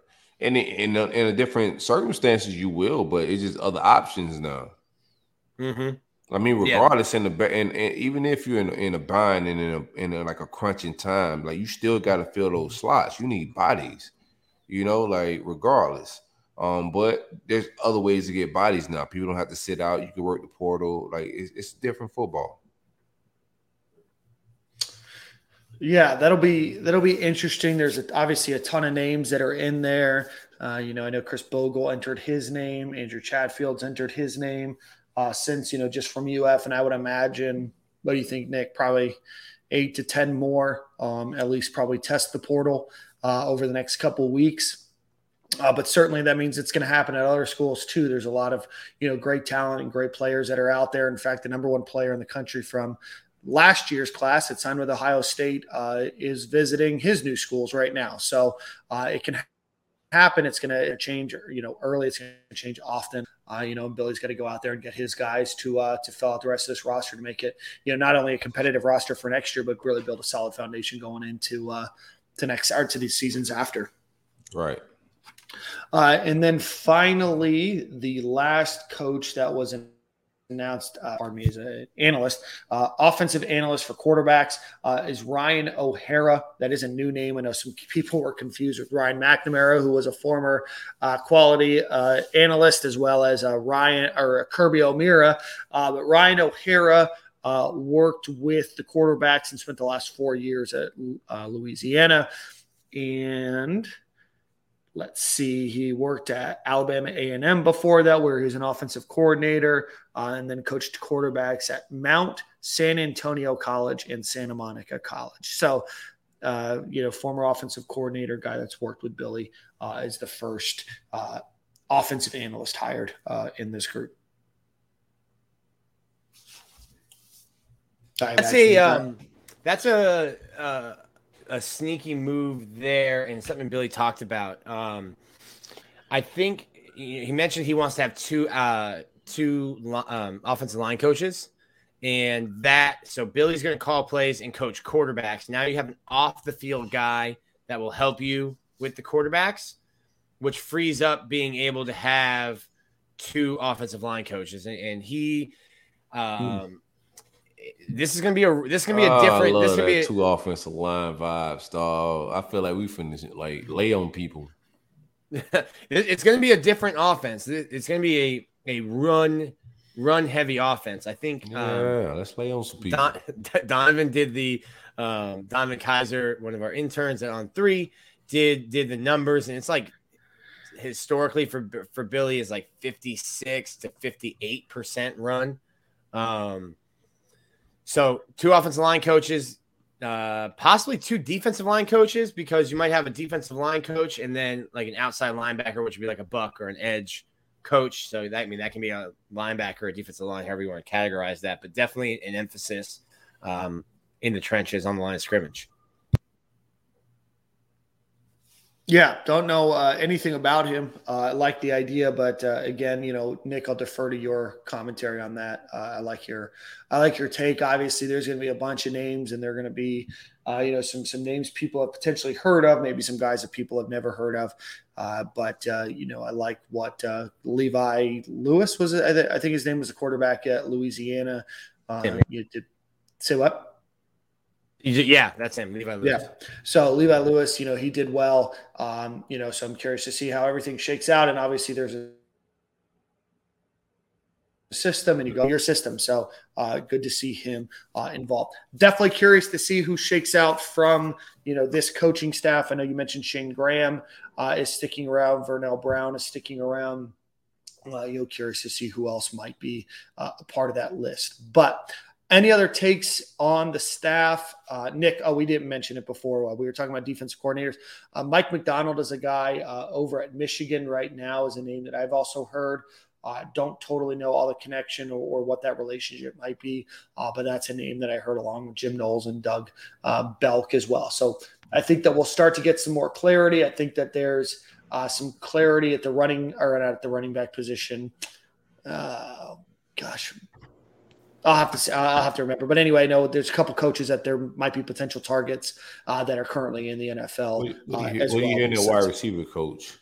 And in a different circumstances, you will. But it's just other options now. Mm-hmm. I mean, regardless, and even if you're in a bind and in like a crunching time, like, you still got to fill those slots. You need bodies, you know, like, regardless. But there's other ways to get bodies now. People don't have to sit out. You can work the portal. Like, it's different football. Yeah, that'll be interesting. There's obviously a ton of names that are in there. You know, I know Chris Bogle entered his name. Andrew Chatfield's entered his name. Since, you know, just from UF, and I would imagine, what do you think, Nick? Probably 8 to 10 more. At least probably test the portal over the next couple of weeks. But certainly that means it's going to happen at other schools too. There's a lot of, you know, great talent and great players that are out there. In fact, the number one player in the country from last year's class that signed with Ohio State is visiting his new schools right now. So it can happen. It's going to change, you know, early. It's going to change often. You know, Billy's got to go out there and get his guys to fill out the rest of this roster to make it, you know, not only a competitive roster for next year, but really build a solid foundation going into to these seasons after. Right. And then finally, the last coach that was announced, is an analyst, offensive analyst for quarterbacks, is Ryan O'Hara. That is a new name. I know some people were confused with Ryan McNamara, who was a former quality analyst, as well as Kirby O'Meara. But Ryan O'Hara worked with the quarterbacks and spent the last 4 years at Louisiana. And let's see, he worked at Alabama A&M before that, where he was an offensive coordinator, and then coached quarterbacks at Mount San Antonio College and Santa Monica College. So, you know, former offensive coordinator, guy that's worked with Billy, is the first offensive analyst hired in this group. I'd say that's a sneaky move there, and something Billy talked about. I think he mentioned he wants to have two offensive line coaches, and so Billy's going to call plays and coach quarterbacks. Now you have an off the field guy that will help you with the quarterbacks, which frees up being able to have two offensive line coaches. And he, This is gonna be a two offensive line vibes, dog. I feel like we finna like lay on people. It's gonna be a different offense. It's gonna be a run heavy offense. I think. Let's lay on some people. Donovan did the Donovan Kaiser, one of our interns at On Three, did the numbers, and it's like historically for Billy is like 56 to 58% run. So two offensive line coaches, possibly two defensive line coaches, because you might have a defensive line coach and then like an outside linebacker, which would be like a buck or an edge coach. So that can be a linebacker, a defensive line, however you want to categorize that, but definitely an emphasis in the trenches on the line of scrimmage. Yeah, don't know anything about him. I like the idea, but again, you know, Nick, I'll defer to your commentary on that. I like your take. Obviously, there's going to be a bunch of names, and they're going to be, you know, some names people have potentially heard of, maybe some guys that people have never heard of. But you know, I like what Levi Lewis was. I think his name was the quarterback at Louisiana. You did say what? Yeah, that's him, Levi Lewis. Yeah. So Levi Lewis, you know, he did well. You know, so I'm curious to see how everything shakes out. And obviously there's a system and you go your system. So good to see him involved. Definitely curious to see who shakes out from, you know, this coaching staff. I know you mentioned Shane Graham is sticking around. Vernell Brown is sticking around. You're curious to see who else might be a part of that list. But Any other takes on the staff? Nick, we didn't mention it before. We were talking about defensive coordinators. Mike McDonald is a guy over at Michigan right now, is a name that I've also heard. Don't totally know all the connection or what that relationship might be, but that's a name that I heard along with Jim Knowles and Doug Belk as well. So I think that we'll start to get some more clarity. I think that there's some clarity at the running, or not at the running back position. I'll have to remember. But anyway, I know there's a couple coaches that there might be potential targets that are currently in the NFL. What are you hearing the wide receiver coach?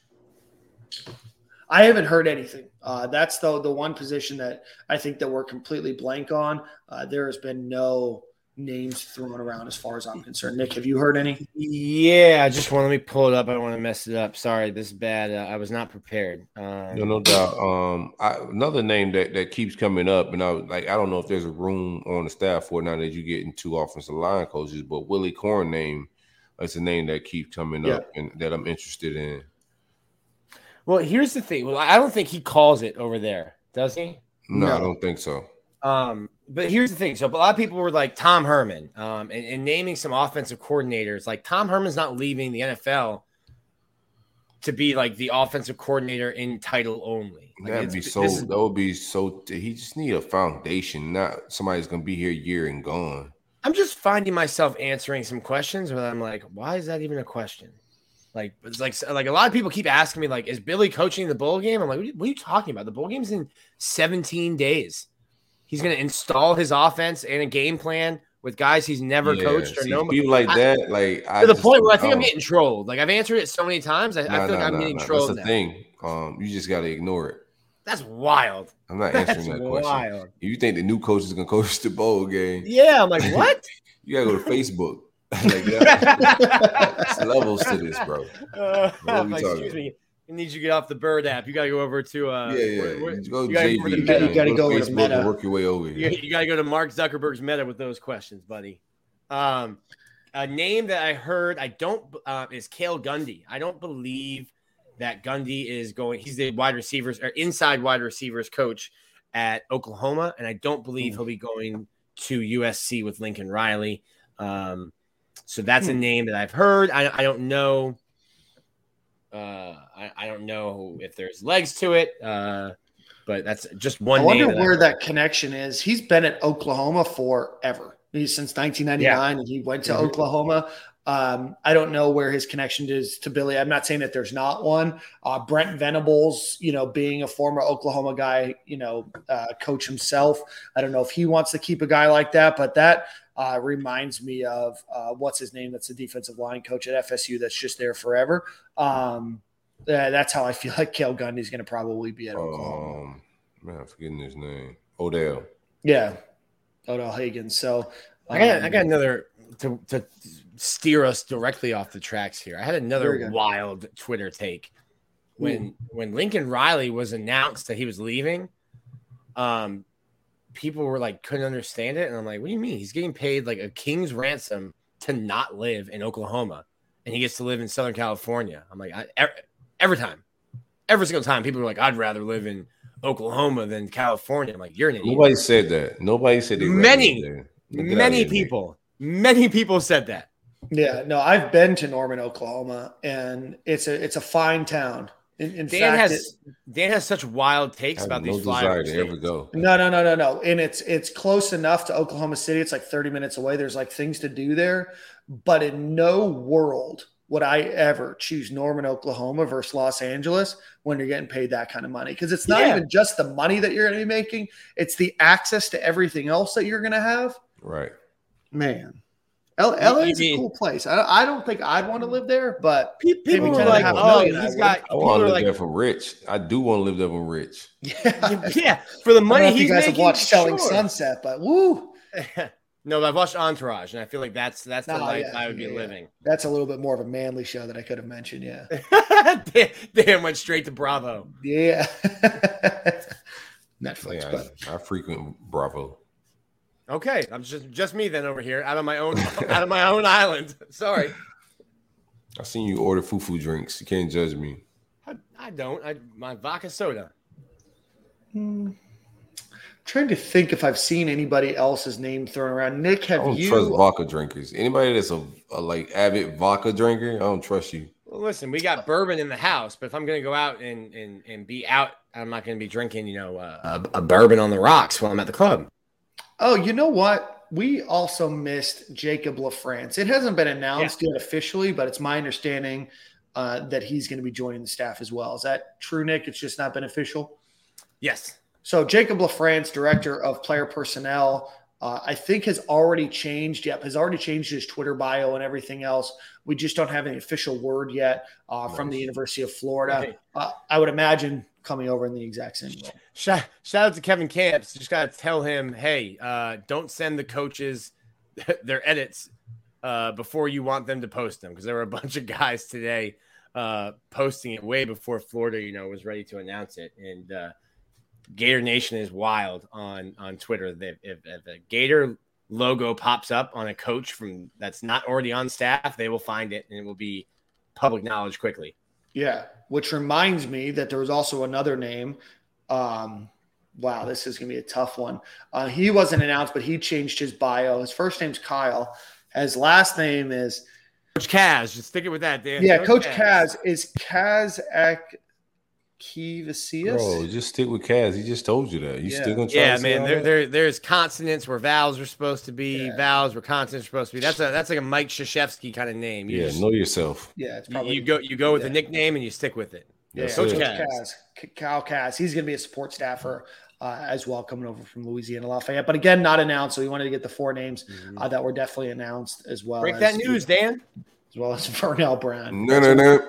I haven't heard anything. That's the one position that I think that we're completely blank on. There has been no names thrown around as far as I'm concerned. Nick, have you heard any? Yeah, let me pull it up. I don't want to mess it up. Sorry, this is bad. I was not prepared. No doubt. Another name that keeps coming up, and I don't know if there's a room on the staff for it now that you're getting two offensive line coaches, but Willie Corn name is a name that keeps coming up and that I'm interested in. Well, here's the thing. Well, I don't think he calls it over there, does he? No. I don't think so. But here's the thing. So a lot of people were like Tom Herman and naming some offensive coordinators. Like Tom Herman's not leaving the NFL to be like the offensive coordinator in title only. Like, he just need a foundation, not somebody's going to be here year and gone. I'm just finding myself answering some questions where I'm like, why is that even a question? Like, it's like a lot of people keep asking me, like, is Billy coaching the bowl game? I'm like, what are you talking about? The bowl game's in 17 days. He's going to install his offense and a game plan with guys he's never coached or known. People like that, like I to the point where I think I'm getting trolled. Like I've answered it so many times, I feel like I'm getting trolled. That's the thing. You just got to ignore it. That's wild. I'm not answering that question. You think the new coach is going to coach the bowl game? Yeah, I'm like, what? You got to go to Facebook. Like, it's levels to this, bro. Excuse me. I need you to get off the Bird app. You got to go over to You got to go over to Meta. And work your way over here. You got to go to Mark Zuckerberg's Meta with those questions, buddy. A name that I heard is Cale Gundy. I don't believe that Gundy is going. He's the wide receivers or inside wide receivers coach at Oklahoma, and I don't believe he'll be going to USC with Lincoln Riley. So that's a name that I've heard. I don't know. I don't know if there's legs to it, but that's just one. I wonder where that connection is. He's been at Oklahoma forever. He's since 1999, and he went to Oklahoma. I don't know where his connection is to Billy. I'm not saying that there's not one. Brent Venables, being a former Oklahoma guy, coach himself. I don't know if he wants to keep a guy like that, but that reminds me of what's his name? That's the defensive line coach at FSU. That's just there forever. That's how I feel like Cale Gundy's going to probably be at Oklahoma. I'm forgetting his name. Odell. Yeah, Odell Hagen. So I got another to steer us directly off the tracks here. I had another wild Twitter take when Lincoln Riley was announced that he was leaving. People were like, couldn't understand it. And I'm like, what do you mean? He's getting paid like a king's ransom to not live in Oklahoma. And he gets to live in Southern California. I'm like, every single time people are like, I'd rather live in Oklahoma than California. I'm like, you're an idiot. Nobody said that. Nobody said it. Many people said that. Yeah, no, I've been to Norman, Oklahoma, and it's a fine town. Dan has such wild takes about these flyers. No. And it's close enough to Oklahoma City. It's like 30 minutes away. There's like things to do there, but in no world would I ever choose Norman, Oklahoma versus Los Angeles when you're getting paid that kind of money. Because it's not even just the money that you're going to be making. It's the access to everything else that you're going to have. Right. Man. LA is a cool place. I don't think I'd want to live there, but people are like, I want to live there for rich. I do want to live there for rich. Yeah. For the money he's making. You guys have watched Selling Sunset, but woo. No, but I've watched Entourage, and I feel like that's the life I would be living. That's a little bit more of a manly show that I could have mentioned, Dan went straight to Bravo. Yeah. Netflix, I frequent Bravo. Okay, I'm just me then over here, out of my own island. Sorry. I've seen you order fufu drinks. You can't judge me. I don't. My vodka soda. trying to think if I've seen anybody else's name thrown around. Nick, have you? I don't trust vodka drinkers. Anybody that's a like avid vodka drinker, I don't trust you. Well, listen, we got bourbon in the house, but if I'm going to go out and be out, I'm not going to be drinking, you know, a bourbon on the rocks while I'm at the club. Oh, you know what? We also missed Jacob LaFrance. It hasn't been announced yet officially, but it's my understanding that he's going to be joining the staff as well. Is that true, Nick? It's just not been official? Yes. So Jacob LaFrance, director of player personnel, I think has already changed his Twitter bio and everything else. We just don't have any official word yet from the University of Florida. Okay. I would imagine coming over in the exact same way. Shout out to Kevin Camps. Just got to tell him, hey, don't send the coaches their edits before you want them to post them, because there were a bunch of guys today posting it way before Florida, you know, was ready to announce it. And Gator Nation is wild on Twitter. If the Gator logo pops up on a coach from that's not already on staff, they will find it and it will be public knowledge quickly. Yeah, which reminds me that there was also another name. Wow, this is going to be a tough one. He wasn't announced, but he changed his bio. His first name's Kyle. His last name is Coach Kaz. Just stick it with that, Dan. Yeah, Coach Kaz is Kazak Kivasius. Bro, just stick with Kaz. He just told you that. Still gonna try to man. There's consonants where vowels are supposed to be, vowels where consonants are supposed to be. That's like a Mike Krzyzewski kind of name. You know yourself. Yeah, it's probably you go with a nickname and you stick with it. Coach Kaz. Kyle Kaz. He's gonna be a support staffer as well, coming over from Louisiana Lafayette. But again, not announced. So we wanted to get the four names that were definitely announced as well. Break that news, Dan. As well as Vernell Brown. No.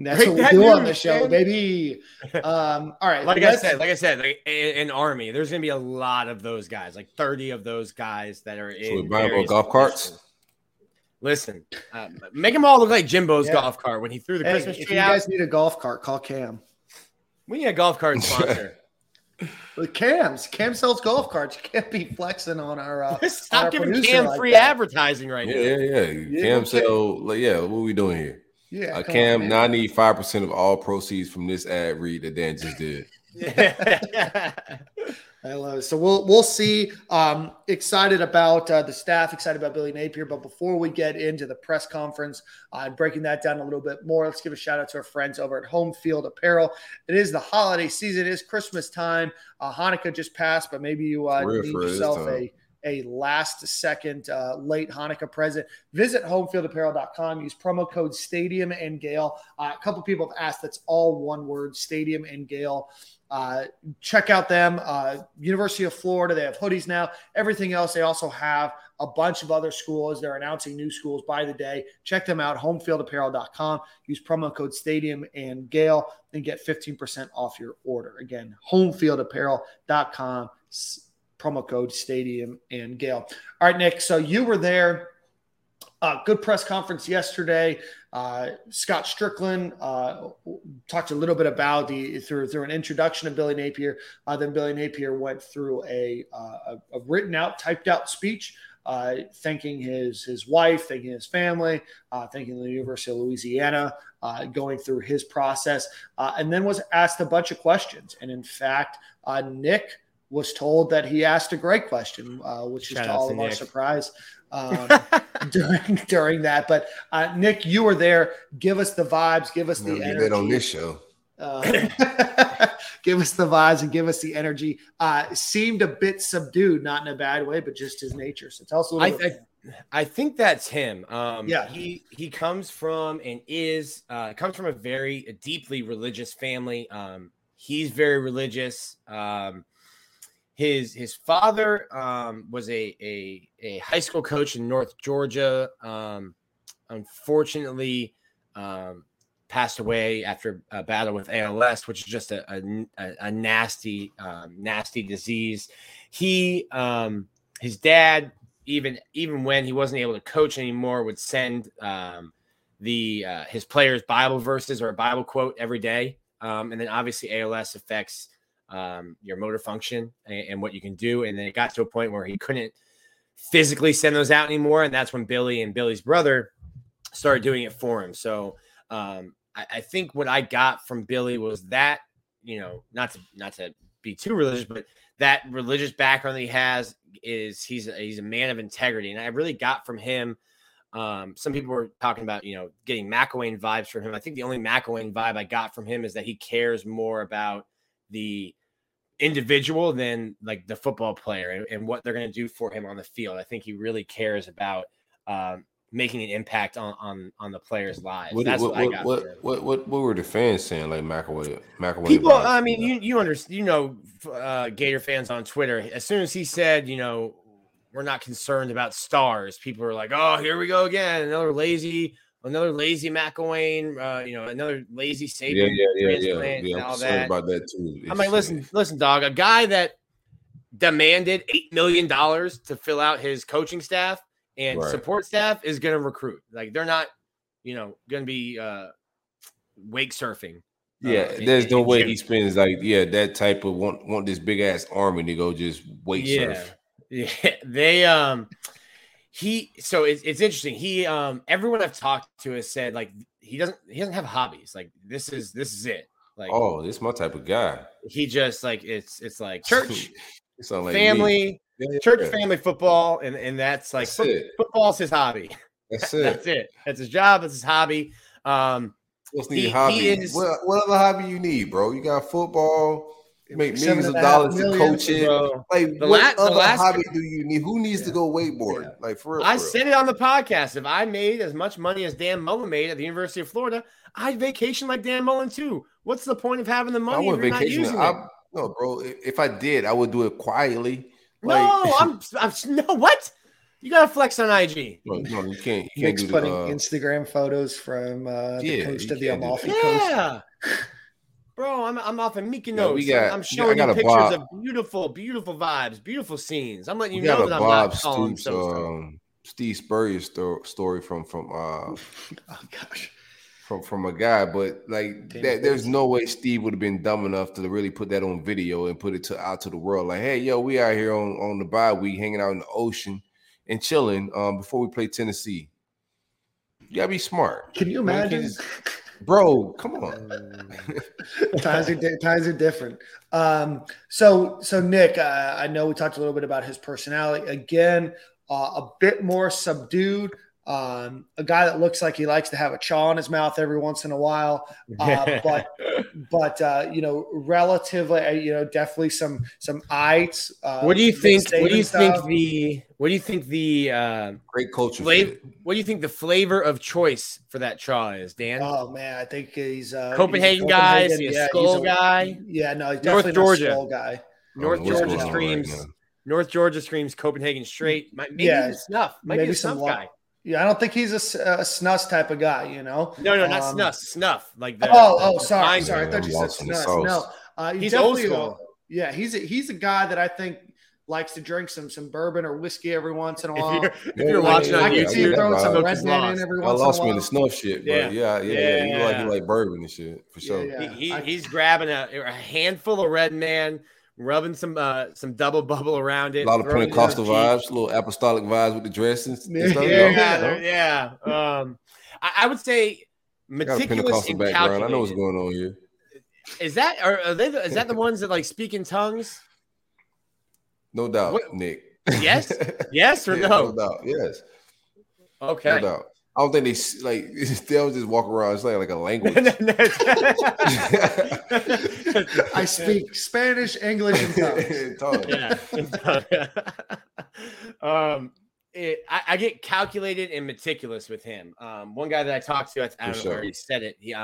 And that's what we do on the show, baby. All right. Like I said, in Army, there's going to be a lot of those guys, like 30 of those guys that are in. So we buy golf carts. Listen, make them all look like Jimbo's golf cart when he threw the Christmas tree out. If you guys need a golf cart, call Cam. We need a golf cart sponsor. With Cam sells golf carts. You can't be flexing on our. Stop giving Cam free advertising right now. Yeah. Cam sell. What are we doing here? Yeah, Cam, now I need 5% of all proceeds from this ad read that Dan just did. I love it. So we'll see. Excited about the staff, excited about Billy Napier. But before we get into the press conference and breaking that down a little bit more, let's give a shout out to our friends over at Home Field Apparel. It is the holiday season. It is Christmas time. Hanukkah just passed, but maybe you need yourself a last-second late Hanukkah present. Visit homefieldapparel.com. Use promo code Stadium and Gale. A couple people have asked. That's all one word, Stadium and Gale. Check out them. University of Florida, they have hoodies now. Everything else, they also have a bunch of other schools. They're announcing new schools by the day. Check them out, homefieldapparel.com. Use promo code Stadium and Gale and get 15% off your order. Again, homefieldapparel.com. Promo code Stadium and Gale. All right, Nick. So you were there. Good press conference yesterday. Scott Strickland talked a little bit about through an introduction of Billy Napier. Then Billy Napier went through a written out, typed out speech, thanking his wife, thanking his family, thanking the University of Louisiana, going through his process, and then was asked a bunch of questions. And in fact, Nick was told that he asked a great question, which is to all of our surprise during that. But Nick, you were there. Give us the vibes. Give us the energy. On this show. Give us the vibes and give us the energy. Seemed a bit subdued, not in a bad way, but just his nature. So tell us a little bit. I think that's him. He comes from and is comes from a deeply religious family. He's very religious. His father was a high school coach in North Georgia. Unfortunately, passed away after a battle with ALS, which is just a nasty disease. He his dad, even when he wasn't able to coach anymore, would send his players Bible verses or a Bible quote every day. And then obviously ALS affects your motor function and what you can do. And then it got to a point where he couldn't physically send those out anymore. And that's when Billy and Billy's brother started doing it for him. So I think what I got from Billy was that, you know, not to be too religious, but that religious background that he has is he's a man of integrity. And I really got from him, some people were talking about, you know, getting McElwain vibes from him. I think the only McElwain vibe I got from him is that he cares more about the individual than like the football player and what they're going to do for him on the field. I think he really cares about making an impact on the players' lives. What were the fans saying? Like McElwain people. I mean, you understand, you know, Gator fans on Twitter. As soon as he said, you know, we're not concerned about stars, people are like, oh, here we go again, another lazy McElwain, another lazy safety. Yeah. And all I'm that. About that too. I'm like, listen, dog, a guy that demanded $8 million to fill out his coaching staff and support staff is going to recruit. Like, they're not, going to be wake surfing. Yeah, there's no way he spends like, that type of want this big ass army to go just wake surf. Yeah, they so it's interesting. He everyone I've talked to has said like he doesn't have hobbies. Like this is it. Like, oh, this is my type of guy. He just like it's like church, family, church, family, football, and that's like football's his hobby. That's it. That's it. That's his job. That's his hobby. What other hobby you need, bro? You got football. You make millions of dollars to coach it. Like, what other hobby do you need? Who needs to go wakeboard? Yeah. Like, for real. I said it on the podcast. If I made as much money as Dan Mullen made at the University of Florida, I'd vacation like Dan Mullen too. What's the point of having the money if you're not using it? No, bro. If I did, I would do it quietly. Like, no, what? You gotta flex on IG. No, you can't. Nick's putting Instagram photos from the coach to the Amalfi Coast. Yeah. Bro, I'm off in Mykonos. No, I'm showing you pictures of beautiful, beautiful vibes, beautiful scenes. I'm letting you know that I'm not calling Steve Spurrier's story from from a guy, but like that, there's no way Steve would have been dumb enough to really put that on video and put it out to the world. Like, hey, yo, we out here on the bye week, hanging out in the ocean and chilling before we play Tennessee. You gotta be smart. Can you imagine? Bro, come on. Times are different. So Nick, I know we talked a little bit about his personality. Again, a bit more subdued. A guy that looks like he likes to have a chaw in his mouth every once in a while. But relatively, definitely some eyes. What do you think the great culture flavor, what do you think the flavor of choice for that chaw is, Dan? Oh man, I think he's Copenhagen guy, Skull guy. Yeah, no, he's definitely North Georgia Skull guy. North Georgia screams. Right, North Georgia screams Copenhagen straight. Maybe snuff. Might be a snuff guy. Yeah, I don't think he's a snus type of guy, No, not snus. Snuff. Like that. Sorry. I thought you said snus. No, he's old school. Yeah, he's a guy that I think likes to drink some bourbon or whiskey every once in a while. If you're watching on YouTube, I can see him throwing some red man in every once in a while. I lost me in the snuff shit, but yeah. You like bourbon and shit, for sure. Yeah. He's grabbing a handful of red man, rubbing some double bubble around it. A lot of Pentecostal vibes, little apostolic vibes with the dressings. And stuff. Yeah. I would say meticulous and calculated. I know what's going on here. Is that the ones that like speak in tongues? No doubt, what? Nick. Yes? Yes or no? No doubt, yes. Okay. No doubt. I don't think they'll just walk around saying like a language. I speak Spanish, English, and tongues. I get calculated and meticulous with him. One guy that I talked to, I don't know where he said it. He,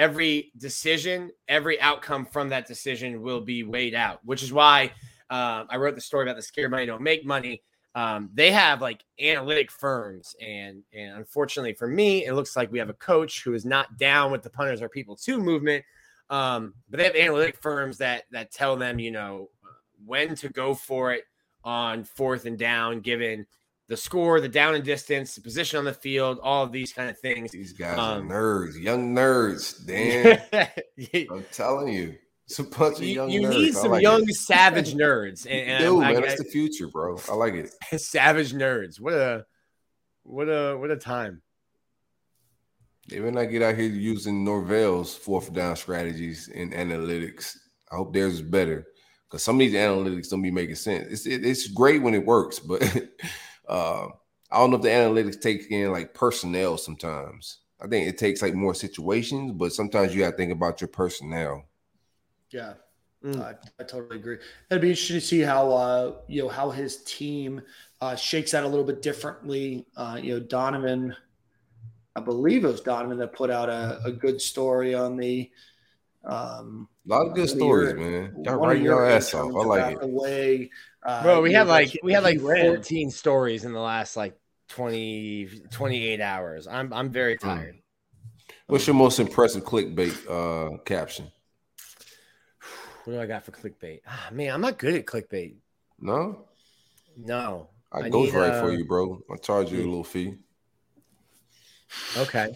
every decision, every outcome from that decision will be weighed out, which is why I wrote the story about the scare money don't make money. They have like analytic firms, and unfortunately for me, it looks like we have a coach who is not down with the punters are people too movement. But they have analytic firms that tell them, when to go for it on fourth and down, given the score, the down and distance, the position on the field, all of these kind of things. These guys are nerds, young nerds, damn. I'm telling you. It's a bunch of young nerds. You need some young savage nerds. Dude, man, that's the future, bro. I like it. Savage nerds. What a time. They may not get out here using Norvell's fourth down strategies and analytics. I hope theirs is better, because some of these analytics don't be making sense. It's great when it works, but I don't know if the analytics take in like personnel sometimes. I think it takes like more situations, but sometimes you got to think about your personnel. Yeah, I totally agree. It'd be interesting to see how how his team shakes out a little bit differently. Donovan, I believe it was Donovan that put out a good story on the. A lot of good stories, man. Y'all write your ass off. I like it. Bro, we had like 14 stories in the last like 28 hours. I'm very tired. What's your most impressive clickbait caption? What do I got for clickbait? Man, I'm not good at clickbait. No. I go right for you, bro. I'll charge you a little fee. Okay.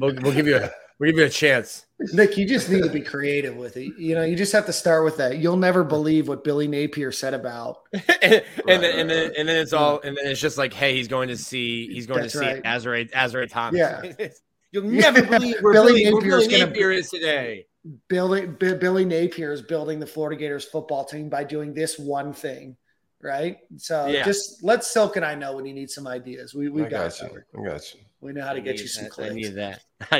we'll give you a chance. Nick, you just need to be creative with it. You just have to start with that. You'll never believe what Billy Napier said about. and then it's all, and then it's just like, hey, he's going to see Azrae Thomas. Yeah. You'll never believe where Billy Napier is today. Billy Napier is building the Florida Gators football team by doing this one thing. Right. So just let Silk and I know when you need some ideas. We got you. Covered. I got you. We know how to get you some clicks. I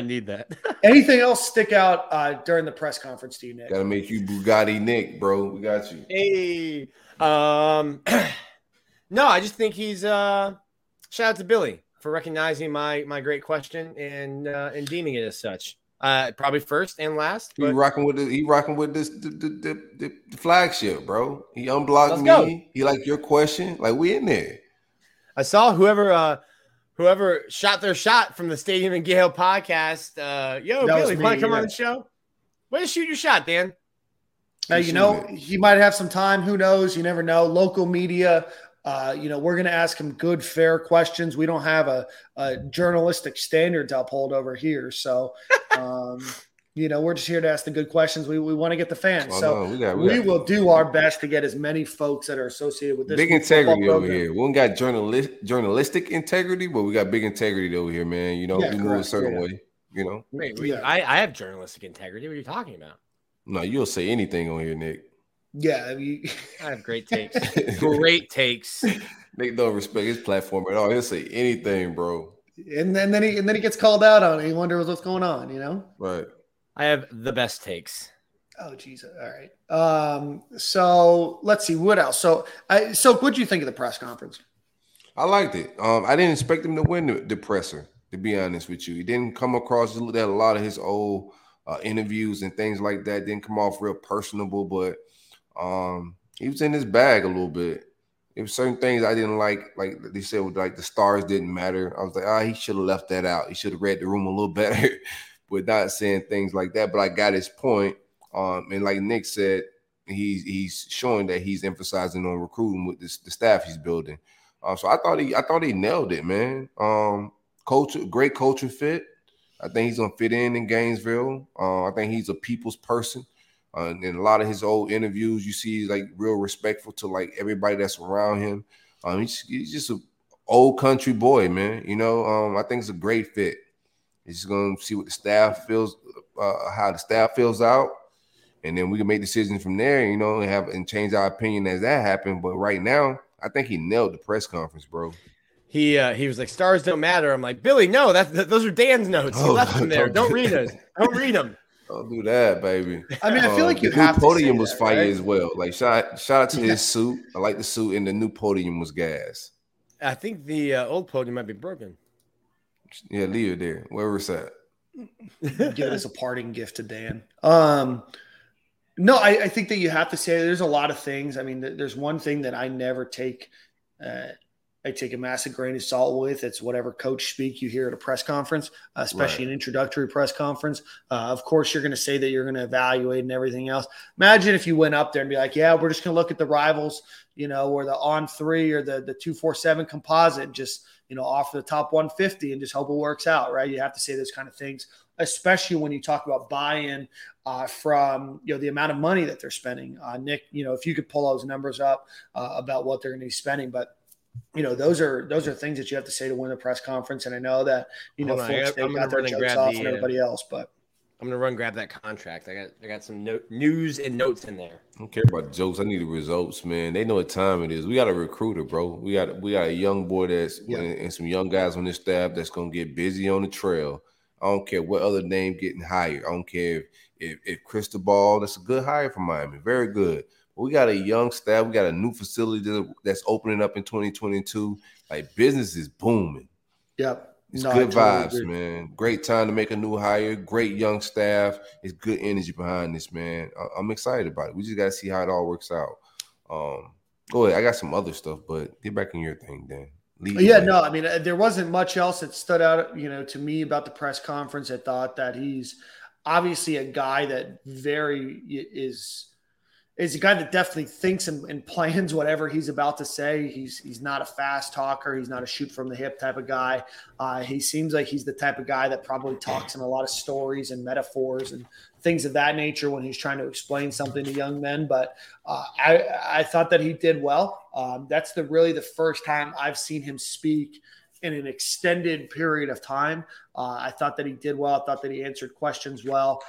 need that. Anything else stick out during the press conference to you, Nick? Gotta make you Bugatti Nick, bro. We got you. Hey. No, I just think he's shout out to Billy for recognizing my great question and deeming it as such. Probably first and last. He rocking with the flagship, bro. He unblocked me. He liked your question. Like, we in there. I saw whoever shot their shot from the Stadium and Gale podcast. Yo, Billy, want to come on the show? Way to shoot your shot, Dan. He might have some time. Who knows? You never know. Local media. We're going to ask him good, fair questions. We don't have a journalistic standard to uphold over here. So, we're just here to ask the good questions. We want to get the fans. We will do our best to get as many folks that are associated with this. Big integrity over here. We don't got journalistic integrity, but we got big integrity over here, man. We move a certain way, I have journalistic integrity. What are you talking about? No, you'll say anything on here, Nick. Yeah, I have great takes. Great takes. Nick don't respect his platform at all. He'll say anything, bro. And then he gets called out on it. He wonders what's going on, Right. I have the best takes. Oh, Jesus. All right. So let's see what else. So what do you think of the press conference? I liked it. I didn't expect him to win the presser, to be honest with you. He didn't come across that. A lot of his old interviews and things like that didn't come off real personable, but he was in his bag a little bit. There were certain things I didn't like they said, like the stars didn't matter. I was like, he should have left that out. He should have read the room a little better with not saying things like that. But I got his point. And like Nick said, he's showing that he's emphasizing on recruiting with the staff he's building. So I thought he nailed it, man. Great culture fit. I think he's gonna fit in Gainesville. I think he's a people's person. And a lot of his old interviews, you see, he's like real respectful to like everybody that's around him. He's just an old country boy, man. I think it's a great fit. He's going to see what the staff feels, how the staff feels out. And then we can make decisions from there, and change our opinion as that happened. But right now, I think he nailed the press conference, bro. He was like, stars don't matter. I'm like, Billy, no, those are Dan's notes. He left them there. Don't read those. Don't read them. Don't do that, baby. I mean, I feel like you have to. The new podium was fire as well. Like, shout out to his suit. I like the suit, and the new podium was gas. I think the old podium might be broken. Yeah, leave it there. Wherever it's at. Give it as a parting gift to Dan. No, I think that you have to say there's a lot of things. I mean, there's one thing that I never take. I take a massive grain of salt with. It's whatever coach speak you hear at a press conference, especially an introductory press conference. Of course, you're going to say that you're going to evaluate and everything else. Imagine if you went up there and be like, yeah, we're just going to look at the rivals, or the on three or the 247 composite, and just, offer the top 150 and just hope it works out. Right. You have to say those kind of things, especially when you talk about buy-in from, the amount of money that they're spending. Nick, if you could pull those numbers up about what they're going to be spending, but those are things that you have to say to win a press conference. And I know that, folks, they got their jokes off on everybody else, but I'm gonna run grab that contract. I got some news and notes in there. I don't care about jokes. I need the results, man. They know what time it is. We got a recruiter, bro. We got a young boy that's and some young guys on this staff that's gonna get busy on the trail. I don't care what other name getting hired. I don't care if Cristobal. That's a good hire for Miami. Very good. But we got a young staff. We got a new facility that's opening up in 2022. Like business is booming. Yep. It's good vibes, man. Great time to make a new hire. Great young staff. It's good energy behind this, man. I'm excited about it. We just got to see how it all works out. Go ahead. I got some other stuff, but get back in your thing, Dan. I mean, there wasn't much else that stood out, to me about the press conference. I thought that he's obviously a guy that is a guy that definitely thinks and plans whatever he's about to say. He's not a fast talker. He's not a shoot from the hip type of guy. He seems like he's the type of guy that probably talks in a lot of stories and metaphors and things of that nature when he's trying to explain something to young men. But I thought that he did well. That's really the first time I've seen him speak in an extended period of time. I thought that he did well. I thought that he answered questions well.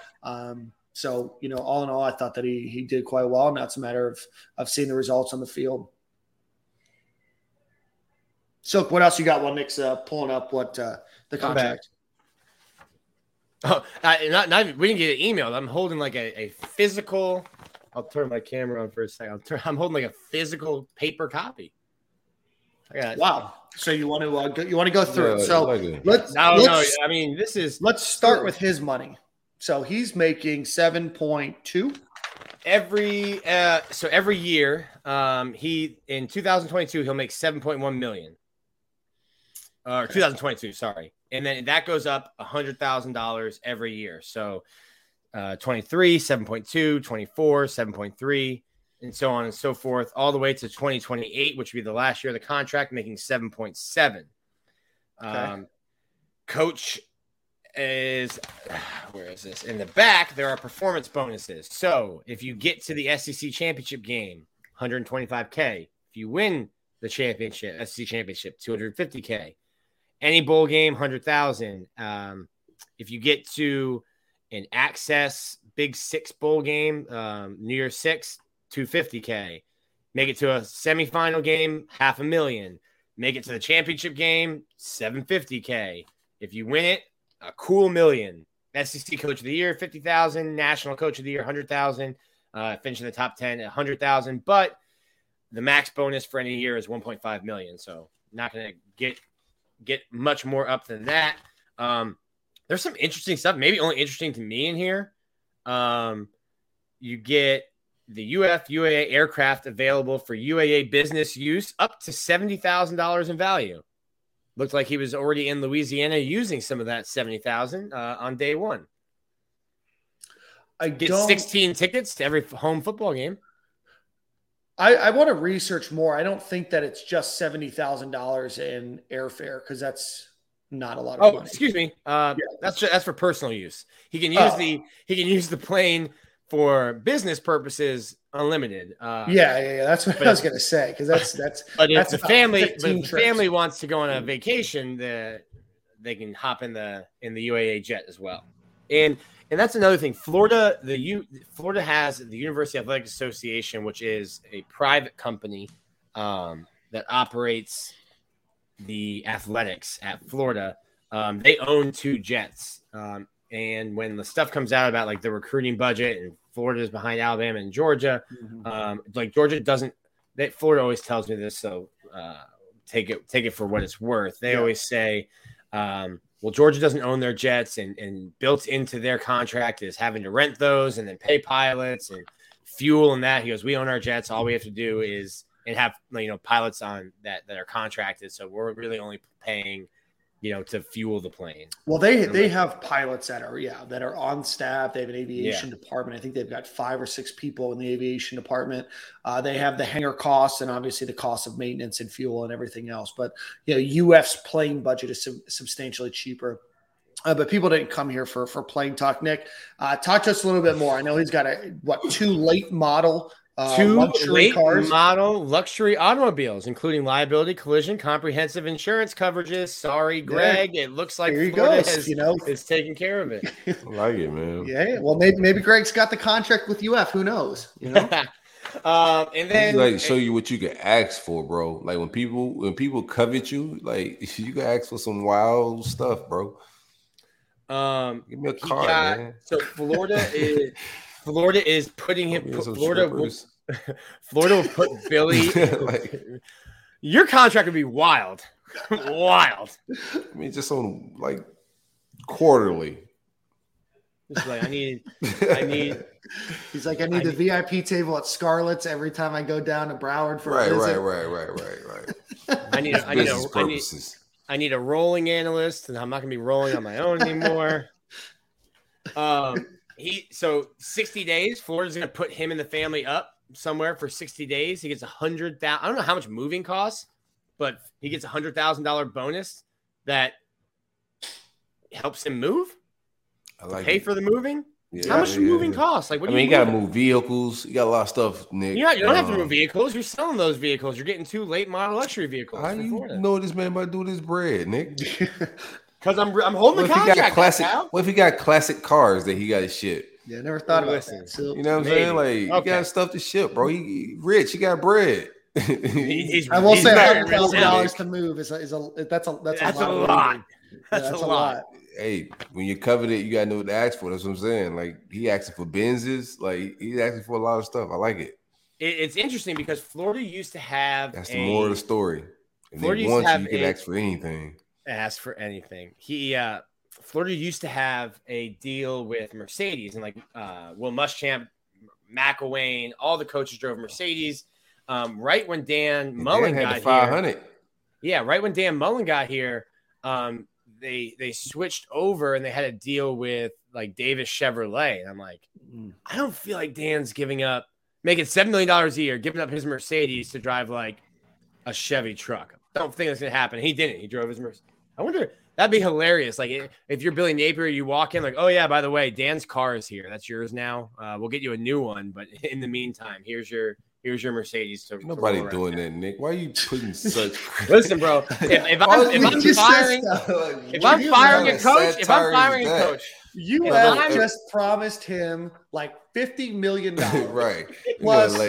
So, all in all, I thought that he did quite well. And that's a matter of seeing the results on the field. So what else you got while Nick's pulling up what the contract? Oh, we didn't get an email. I'm holding like a physical. I'll turn my camera on for a second. I'm holding like a physical paper copy. Wow. So you want to go through it. So let's start with his money. So he's making 7.2 every year. He in 2022 he'll make 7.1 million. 2022, sorry, and then that goes up $100,000 every year. So 23, 7.2, 24, 7.3, and so on and so forth, all the way to 2028, which would be the last year of the contract, making 7.7. Coach. Is where is this in the back? There are performance bonuses. So if you get to the SEC championship game, $125K. If you win the SEC championship, $250K. Any bowl game, $100,000. If you get to an Access Big Six bowl game, New Year's Six, $250K. Make it to a semifinal game, $500,000. Make it to the championship game, $750K. If you win it. A cool $1 million. SEC Coach of the Year, $50,000. National Coach of the Year, $100,000. Finishing the top 10 at $100,000. But the max bonus for any year is $1.5 million. So not going to get much more up than that. There's some interesting stuff, maybe only interesting to me in here. You get the UAA aircraft available for UAA business use up to $70,000 in value. Looked like he was already in Louisiana using some of that $70,000 on day one. I get 16 tickets to every home football game. I want to research more. I don't think that it's just $70,000 in airfare because that's not a lot of money. Excuse me. That's for personal use. He can use the plane for business purposes. Unlimited. That's what I was gonna say because that's. But if the family wants to go on a vacation, they can hop in the UAA jet as well. And that's another thing. Florida has the University Athletic Association, which is a private company that operates the athletics at Florida. They own two jets. And when the stuff comes out about like the recruiting budget and Florida is behind Alabama and Georgia, Florida always tells me this. So take it for what it's worth. They always say, well, Georgia doesn't own their jets and built into their contract is having to rent those and then pay pilots and fuel and that. He goes, we own our jets. All we have to do is and have, pilots on that are contracted. So we're really only paying, to fuel the plane. Well, they have pilots that are on staff. They have an aviation department. I think they've got 5 or 6 people in the aviation department. They have the hangar costs and obviously the cost of maintenance and fuel and everything else. But, UF's plane budget is substantially cheaper. But people didn't come here for plane talk. Nick, talk to us a little bit more. I know he's got 2 late model Two late model luxury automobiles, including liability, collision, comprehensive insurance coverages. Sorry, Greg. Yeah. It looks like Florida goes, is taking care of it. I like it, man. Yeah. Well, maybe Greg's got the contract with UF. Who knows? You know. And then like show you what you can ask for, bro. Like when people covet you, like you can ask for some wild stuff, bro. Give me a card, man. So Florida is putting him. Florida will put Billy. Like, your contract would be wild, wild. I mean, just on like quarterly. It's like I need. He's like, I need the VIP table at Scarlett's every time I go down to Broward for a visit. Right. I need a rolling analyst, and I'm not gonna be rolling on my own anymore. So 60 days, Florida's going to put him and the family up somewhere for 60 days. He gets $100,000. I don't know how much moving costs, but he gets $100,000 bonus that helps him move. I like pay it. For the moving. Yeah, how much moving costs? Like, what do you mean? You got to move vehicles. You got a lot of stuff, Nick. Yeah, you don't have to move vehicles. You're selling those vehicles. You're getting two late model luxury vehicles. How do you know this man about doing his bread, Nick? Because I'm holding the contract. What if he got classic cars that he got to ship? Yeah, I never thought about that. So, you know what I'm saying? Like, you got stuff to ship, bro. He rich. He got bread. I will say $100,000 to move is a lot. That's a lot. Hey, when you're coveted, you got to know what to ask for. That's what I'm saying. Like, he asking for Benzes. Like, he's asking for a lot of stuff. I like it. It's interesting because Florida used to have that's the moral of the story. And then once you can ask for anything. Ask for anything. Florida used to have a deal with Mercedes, and like Will Muschamp, McElwain, all the coaches drove Mercedes. Right when Dan Mullen got here, 500. Yeah, right when Dan Mullen got here, they switched over and they had a deal with like Davis Chevrolet. And I'm like, I don't feel like Dan's giving up making $7 million a year, giving up his Mercedes to drive like a Chevy truck. I don't think that's gonna happen. He didn't. He drove his Mercedes. I wonder, that'd be hilarious. Like, if you're Billy Napier, you walk in like, oh yeah, by the way, Dan's car is here. That's yours now. We'll get you a new one, but in the meantime, here's your Mercedes. To Nobody doing that, Nick. Why are you putting such? Listen, bro. If I'm firing a coach, you have just promised him like $50 million, right? Plus.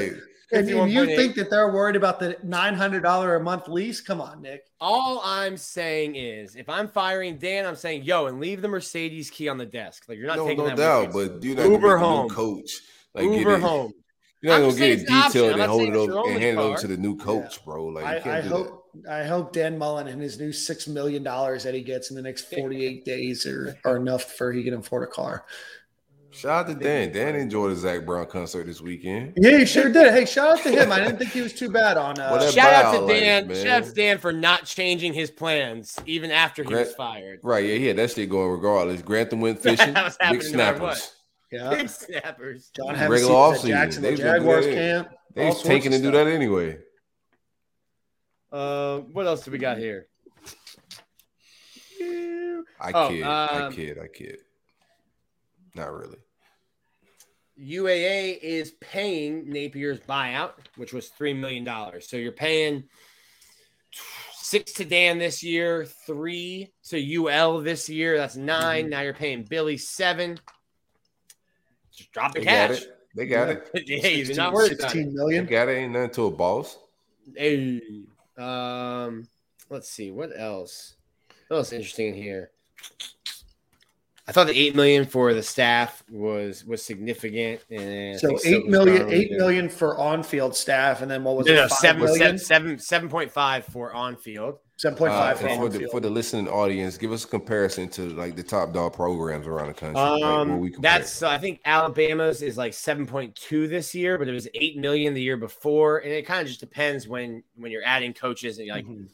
And you think that they're worried about the $900 a month lease? Come on, Nick. All I'm saying is, if I'm firing Dan, I'm saying, yo, and leave the Mercedes key on the desk. Like, you're not taking that. No doubt, but you're not going to get a new coach. Like, Uber home. You're not going to get it detailed and hold it over and hand it over to the new coach, bro. Like, I hope Dan Mullen and his new $6 million that he gets in the next 48 days are enough for he can afford a car. Shout out to Dan. Dan enjoyed the Zach Brown concert this weekend. Yeah, he sure did. Hey, shout out to him. I didn't think he was too bad on shout out to Dan. Shout out to Dan for not changing his plans even after he was fired. Right, yeah, that shit going regardless. Grantham went fishing. Big snappers. Yeah. Big snappers. John regular offseason. They Jaguars camp. They was taking to do that anyway. What else do we got here? I kid. Not really. UAA is paying Napier's buyout, which was $3 million. So you're paying $6 to Dan this year, $3 to UL this year. That's $9. Mm-hmm. Now you're paying Billy $7. Just drop the cash. They got it. Hey, you're not worried about it. $16 million. They got it. Ain't nothing to a boss. Hey, let's see. What else? What else interesting in here? I thought the $8 million for the staff was significant. And so $8 million for on-field staff, and then what was it? $7.5 for on-field. 7.5 for the listening audience. Give us a comparison to like the top dog programs around the country. Like, where we compare. I think Alabama's is like 7.2 this year, but it was $8 million the year before, and it kind of just depends when you're adding coaches and you're like. Mm-hmm.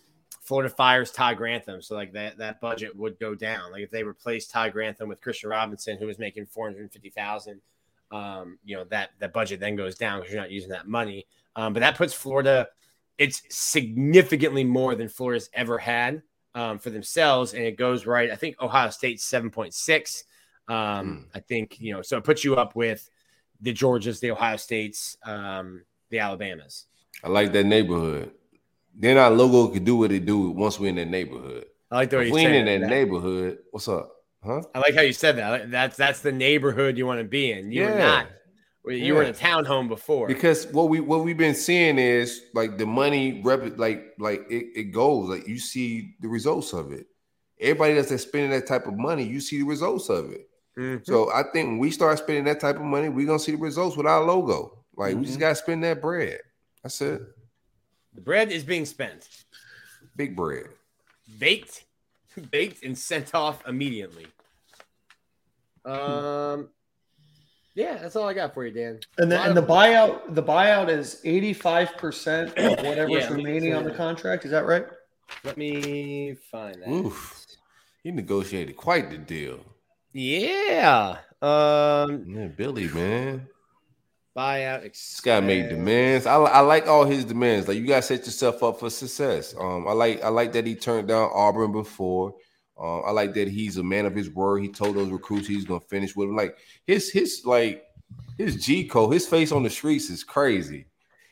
Florida fires Todd Grantham, so like that budget would go down. Like if they replaced Todd Grantham with Christian Robinson, who was making $450,000, that budget then goes down because you're not using that money. But that puts Florida, it's significantly more than Florida's ever had for themselves, and it goes right. I think Ohio State's 7.6. I think so it puts you up with the Georgias, the Ohio States, the Alabamas. I like that neighborhood. Then our logo could do what it do once we're in that neighborhood. I like the way you said that. If we ain't in that neighborhood, what's up? Huh? I like how you said that. That's the neighborhood you want to be in. You were not. You were in a townhome before. Because what we've been seeing is like the money it goes. Like you see the results of it. Everybody that's spending that type of money, you see the results of it. Mm-hmm. So I think when we start spending that type of money, we're gonna see the results with our logo. Like we just gotta spend that bread. That's it. The bread is being spent. Big bread. Baked and sent off immediately. Yeah, that's all I got for you, Dan. And the buyout is 85% of whatever's remaining on the contract. Is that right? Let me find that. Oof. He negotiated quite the deal. Yeah. Man, Billy, man. Buyout. This guy made demands. I like all his demands. Like you gotta set yourself up for success. I like that he turned down Auburn before. I like that he's a man of his word. He told those recruits he's gonna finish with him. Like his G code, his face on the streets is crazy.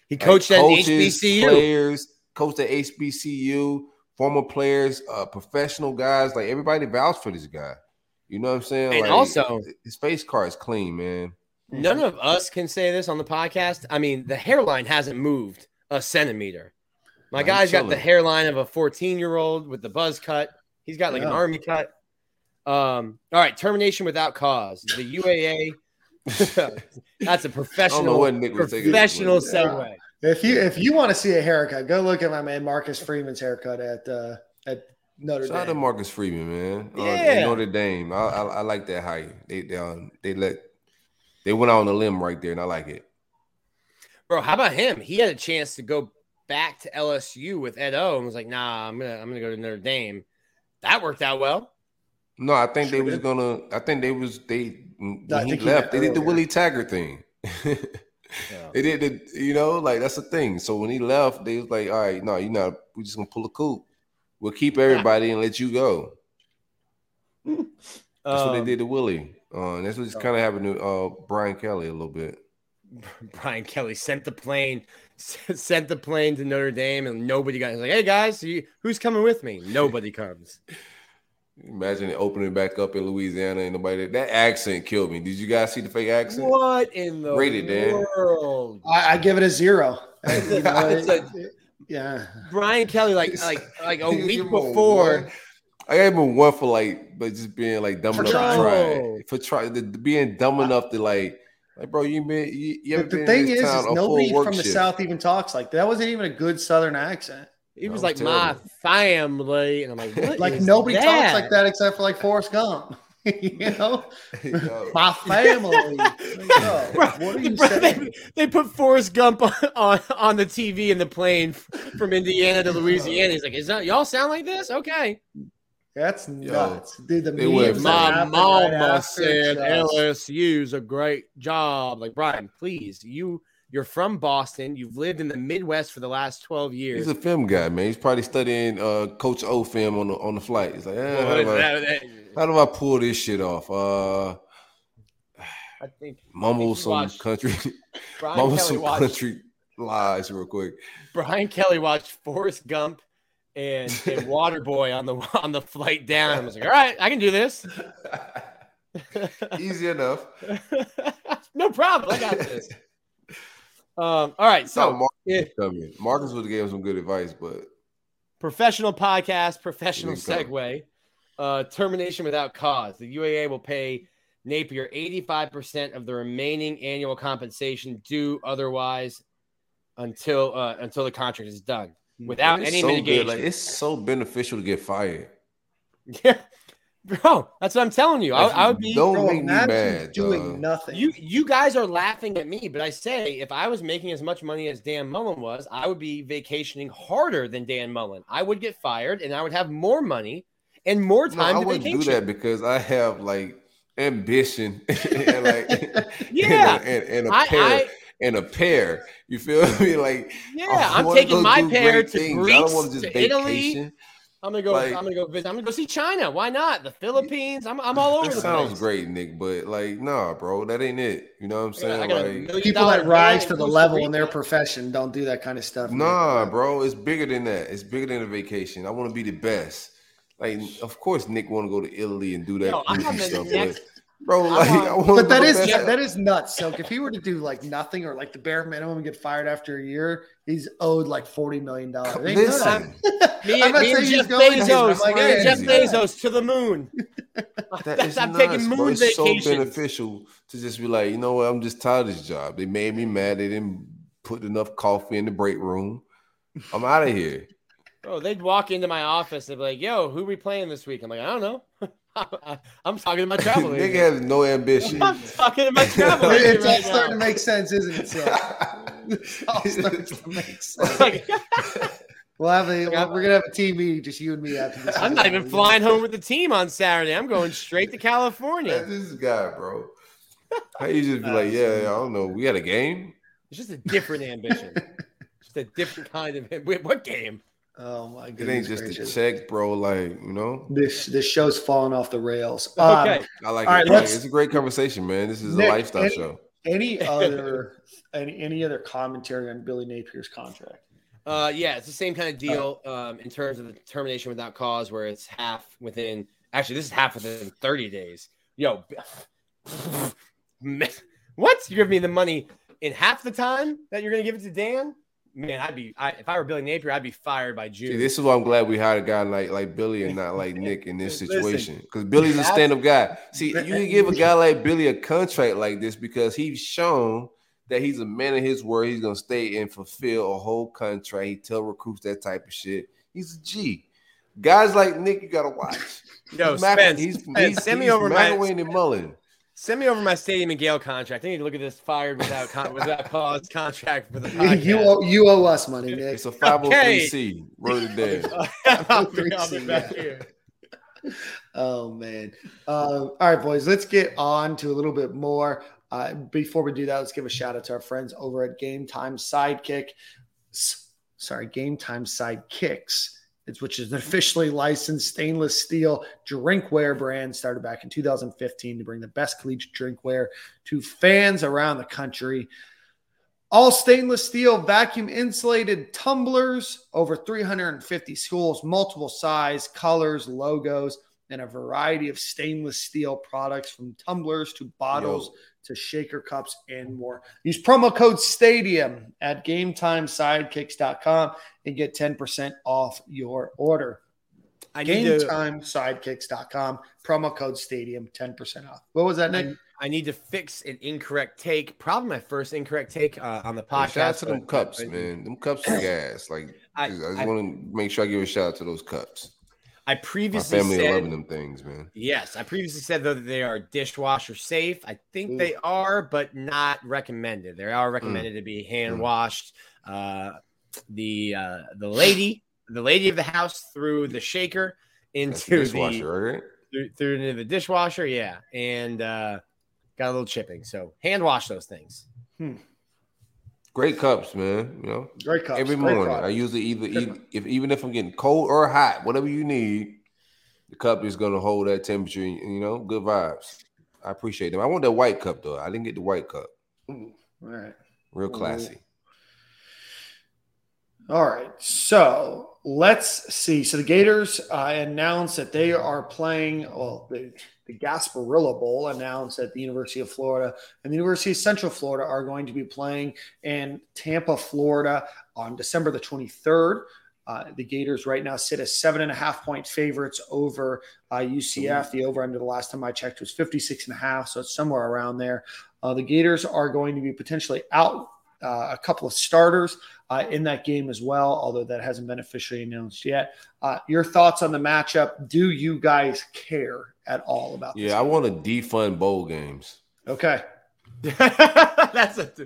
He coached at HBCU. Players coached at HBCU. Former players, professional guys. Like everybody vouched for this guy. You know what I'm saying? And like, also, his face card is clean, man. None of us can say this on the podcast. I mean, the hairline hasn't moved a centimeter. My guy's got the hairline of a 14-year-old with the buzz cut. He's got like an army cut. All right, termination without cause. The UAA. That's a professional segue. If you want to see a haircut, go look at my man Marcus Freeman's haircut at Notre Dame. Shout out to Marcus Freeman, man. Notre Dame. I like that hire. They went out on a limb right there, and I like it. Bro, how about him? He had a chance to go back to LSU with Ed O and was like, nah, I'm gonna go to Notre Dame. That worked out well. No, I think they was gonna when he left, they did the Willie Taggart thing. Yeah. They did that's the thing. So when he left, they was like, all right, no, you're not, we're just gonna pull a coup. We'll keep everybody and let you go. That's what they did to Willie. And that's what's kind of happened to Brian Kelly a little bit. Brian Kelly sent the plane to Notre Dame, and nobody got. He's like, "Hey guys, who's coming with me?" Nobody comes. Imagine it opening back up in Louisiana, and nobody. That accent killed me. Did you guys see the fake accent? What in the world? I give it a 0. Brian Kelly, like a week before. Boy. I gave him 1 for just being dumb enough to try, bro. The thing is nobody from the South even talks like that. Wasn't even a good Southern accent. He was like terrible. My family, and I'm like, what like nobody talks like that except for like Forrest Gump. You know, my family. Like, bro, what are you saying? They put Forrest Gump on the TV in the plane from Indiana to Louisiana. He's like, is that y'all sound like this? Okay. That's nuts. Dude, my mama said LSU's a great job. Like, Brian, please, you're from Boston. You've lived in the Midwest for the last 12 years. He's a film guy, man. He's probably studying Coach O film on the flight. He's like, how do I pull this shit off? I think mumble some country, mumble some country lies real quick. Brian Kelly watched Forrest Gump and Waterboy on the flight down. I was like, all right, I can do this. Easy enough. No problem. I got this. All right. So Marcus would have gave him some good advice, but professional podcast, professional segue, termination without cause. The UAA will pay Napier 85% of the remaining annual compensation due otherwise until the contract is done. Without any mitigation. Like, it's so beneficial to get fired. Yeah, bro, that's what I'm telling you. I would be doing nothing. You guys are laughing at me, but I say if I was making as much money as Dan Mullen was, I would be vacationing harder than Dan Mullen. I would get fired, and I would have more money and more time to vacation. I wouldn't do that because I have like ambition and and a pair, you feel me? Like, I'm taking my pair to Greece, to Italy, I'm gonna go. Like, I'm gonna go visit. I'm gonna go see China. Why not? The Philippines. I'm all over the place. Sounds great, Nick, but like, nah, bro, that ain't it. You know what I'm saying? Like, people that rise to the level in their profession don't do that kind of stuff. Nah, bro, it's bigger than that. It's bigger than a vacation. I want to be the best. Like, of course, Nick want to go to Italy and do that stuff. Bro, like, but that is nuts. So if he were to do like nothing or like the bare minimum and get fired after a year, he's owed like $40 million. Listen, me and Jeff Bezos to the moon. That's nuts, bro. It's so beneficial to just be like, you know what? I'm just tired of this job. They made me mad. They didn't put enough coffee in the break room. I'm out of here. Bro, they'd walk into my office and be like, "Yo, who we playing this week?" I'm like, "I don't know." I'm talking to my travel agent. Nigga has no ambition. I'm talking to my travel agent. It's all starting to make sense, isn't it? So, it's all starting to make sense. We're gonna have a team meeting, just you and me after this. I'm not even flying home with the team on Saturday. I'm going straight to California. This guy, bro. How you just be like, yeah, I don't know. We got a game. It's just a different ambition. Just a different kind of. Wait, what game? Oh my goodness! It ain't just gracious. A check, bro. Like, you know, this show's falling off the rails. Okay, I like it. Right, it's a great conversation, man. This is Nick, a lifestyle show. Any other commentary on Billy Napier's contract? Yeah, it's the same kind of deal in terms of the termination without cause, where it's half within 30 days. Yo, what? You give me the money in half the time that you're gonna give it to Dan? Man, if I were Billy Napier, I'd be fired by June. See, this is why I'm glad we hired a guy like Billy and not like Nick in this situation. Because Billy's a stand-up guy. See, you can give a guy like Billy a contract like this because he's shown that he's a man of his word. He's going to stay and fulfill a whole contract. He tell recruits that type of shit. He's a G. Guys like Nick, you got to watch. Yo, Spence, send me over my Stadium and Gale contract. I need to look at this fired without cause contract for the podcast. You owe us money, Nick. It's a 503C. Wrote it down. I'll be back here. Oh, man. All right, boys. Let's get on to a little bit more. Before we do that, let's give a shout out to our friends over at Game Time Sidekick. Sorry, Game Time Sidekicks. Which is an officially licensed stainless steel drinkware brand started back in 2015 to bring the best collegiate drinkware to fans around the country. All stainless steel vacuum insulated tumblers, over 350 schools, multiple size, colors, logos, and a variety of stainless steel products from tumblers to bottles to shaker cups and more. Use promo code STADIUM at GameTimeSidekicks.com and get 10% off your order. GameTimeSidekicks.com, promo code STADIUM, 10% off. What was that, Nick? I need to fix an incorrect take. Probably my first incorrect take on the podcast. Shout out to them cups, man. Them cups are gas. Like, I just want to make sure I give a shout out to those cups. Loving them things, man. Yes, I previously said though that they are dishwasher safe. I think they are, but not recommended. They are recommended to be hand washed. The lady of the house threw the shaker into through the dishwasher. Yeah, and got a little chipping. So hand wash those things. Great cups, man. You know, great cups. Every morning, I usually even if I'm getting cold or hot, whatever you need, the cup is gonna hold that temperature. You know, good vibes. I appreciate them. I want that white cup though. I didn't get the white cup. All right, real classy. All right, so let's see. So the Gators announced that they are playing. Well, the Gasparilla Bowl announced that the University of Florida and the University of Central Florida are going to be playing in Tampa, Florida on December the 23rd. The Gators right now sit as 7.5-point favorites over UCF. The over-under the last time I checked was 56.5, so it's somewhere around there. The Gators are going to be potentially out a couple of starters in that game as well, although that hasn't been officially announced yet. Your thoughts on the matchup? Do you guys care at all about this? Yeah, I want to defund bowl games. Okay. That's the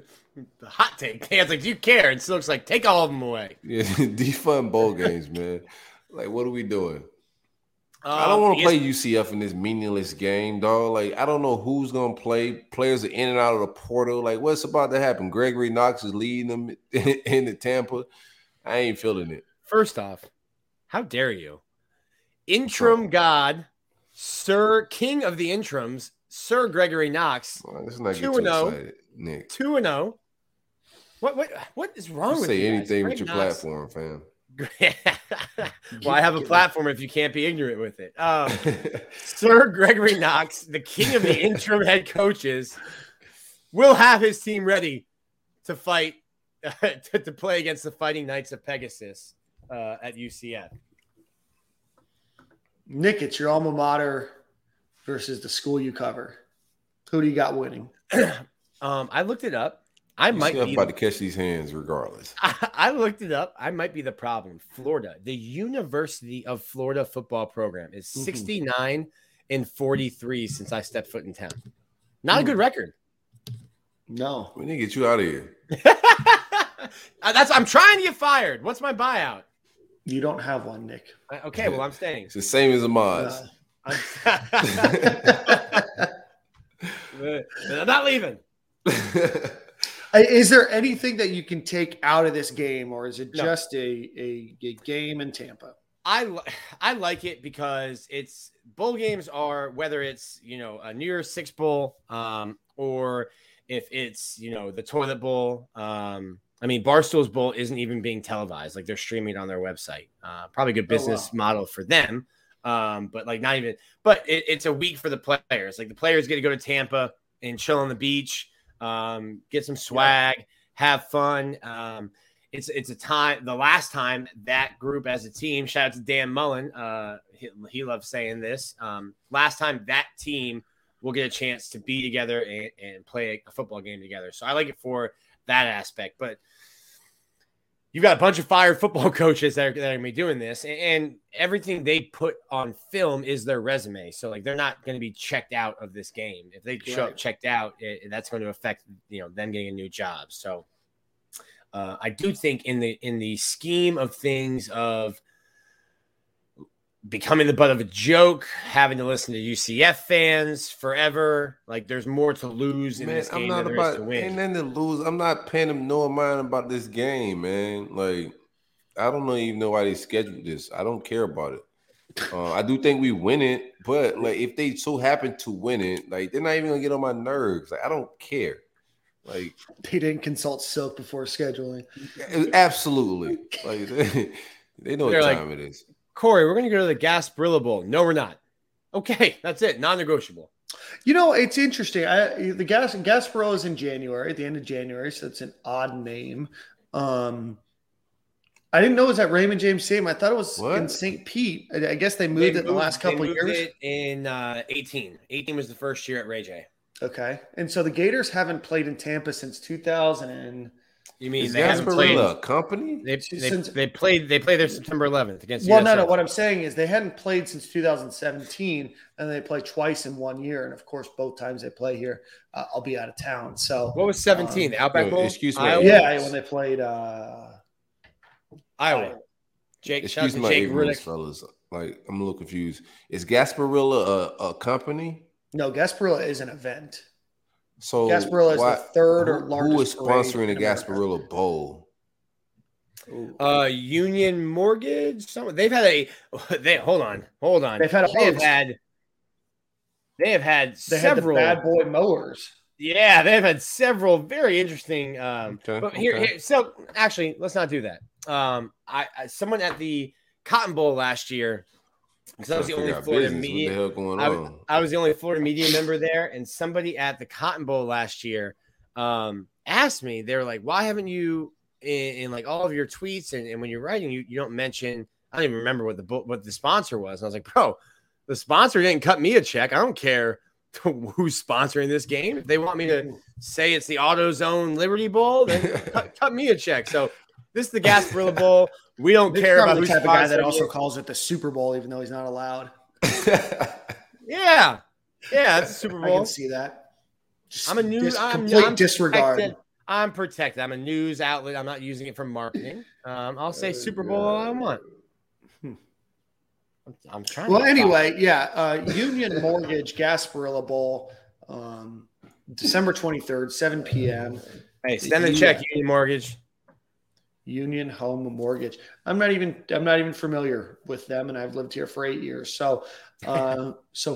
hot take. Dan's like, do you care? It still looks like, take all of them away. Yeah, defund bowl games, man. Like, what are we doing? I don't want to play UCF in this meaningless game, dog. Like, I don't know who's going to play. Players are in and out of the portal. Like, what's about to happen? Gregory Knox is leading them into Tampa. I ain't feeling it. First off, how dare you? interim god, Sir King of the interims, Sir Gregory Knox. Well, this is not 2-0, Nick. 2-0. What is wrong you with you? Say anything with your Knox platform, fam. Well, I have a platform if you can't be ignorant with it. Sir Gregory Knox, the king of the interim head coaches, will have his team ready to fight to play against the Fighting Knights of Pegasus at UCF. Nick, it's your alma mater versus the school you cover. Who do you got winning? I looked it up. I might be about to catch these hands regardless. I looked it up. I might be the problem. Florida, the University of Florida football program is 69 and 43 since I stepped foot in town. Not a good record. No. We need to get you out of here. I'm trying to get fired. What's my buyout? You don't have one, Nick. Okay, well, I'm staying. It's the same as a Moz. I'm not leaving. Is there anything that you can take out of this game, or is it just a game in Tampa? I like it because it's bowl games are, whether it's, a New Year's Six bowl or if it's, the Toilet Bowl. Barstool's Bowl isn't even being televised. Like, they're streaming it on their website. Probably a good business model for them. But it's a week for the players. Like, the players get to go to Tampa and chill on the beach. Get some swag, have fun. It's a time. The last time that group as a team, shout out to Dan Mullen. He loves saying this. Last time that team will get a chance to be together and play a football game together. So I like it for that aspect, but you've got a bunch of fired football coaches that are going to be doing this, and everything they put on film is their resume. So, like, they're not going to be checked out of this game. If they show up checked out, that's going to affect them getting a new job. So, I do think in the scheme of things of becoming the butt of a joke, having to listen to UCF fans forever. Like, there's more to lose in this game than there is to win. And then to lose, I'm not paying them no mind about this game, man. Like, I don't even know why they scheduled this. I don't care about it. I do think we win it, but like, if they so happen to win it, like, they're not even gonna get on my nerves. Like, I don't care. Like, they didn't consult Silk before scheduling. Absolutely. Like, they know what time it is. Corey, we're going to go to the Gasparilla Bowl. No, we're not. Okay, that's it. Non-negotiable. It's interesting. The Gasparilla is in January, at the end of January, so it's an odd name. I didnn't know it was at Raymond James Stadium. I thought it was in St. Pete. I guess they moved it the last couple of years. They moved it in 18. 18 was the first year at Ray J. Okay. And so the Gators haven't played in Tampa since 2000 and you mean they haven't played a company? They played their September 11th against. Well, no. What I'm saying is they hadn't played since 2017, and they played twice in one year. And of course, both times they play here, I'll be out of town. So what was 17? The Outback Bowl? Excuse me. Iowa? Yeah, when they played Iowa. Jake, excuse me, Jake Riddick, fellas. Like, I'm a little confused. Is Gasparilla a company? No, Gasparilla is an event. So Gasparilla is the third or largest. Who is sponsoring the Gasparilla Bowl? Union Mortgage. They've had hold on. They have had several bad boy mowers. Yeah, they've had several very interesting. So actually, let's not do that. Someone at the Cotton Bowl last year. Because I was the only Florida media. I was the only Florida media member there, and somebody at the Cotton Bowl last year asked me. They were like, "Why haven't you in like all of your tweets and when you're writing, you don't mention?" I don't even remember what the sponsor was. And I was like, "Bro, the sponsor didn't cut me a check. I don't care who's sponsoring this game. If they want me to say it's the AutoZone Liberty Bowl, then cut me a check." So this is the Gasparilla Bowl. We don't care about the type of guy that also calls it the Super Bowl, even though he's not allowed. Yeah, it's the Super Bowl. I can see that. Just I'm disregard. I'm protected. I'm a news outlet. I'm not using it for marketing. I'll say Super Bowl all I want. I'm trying. Well, anyway, Union Mortgage Gasparilla Bowl, December 23rd, 7 p.m. Hey, send a check, Union Mortgage. Union Home Mortgage. I'm not even familiar with them, and I've lived here for 8 years. So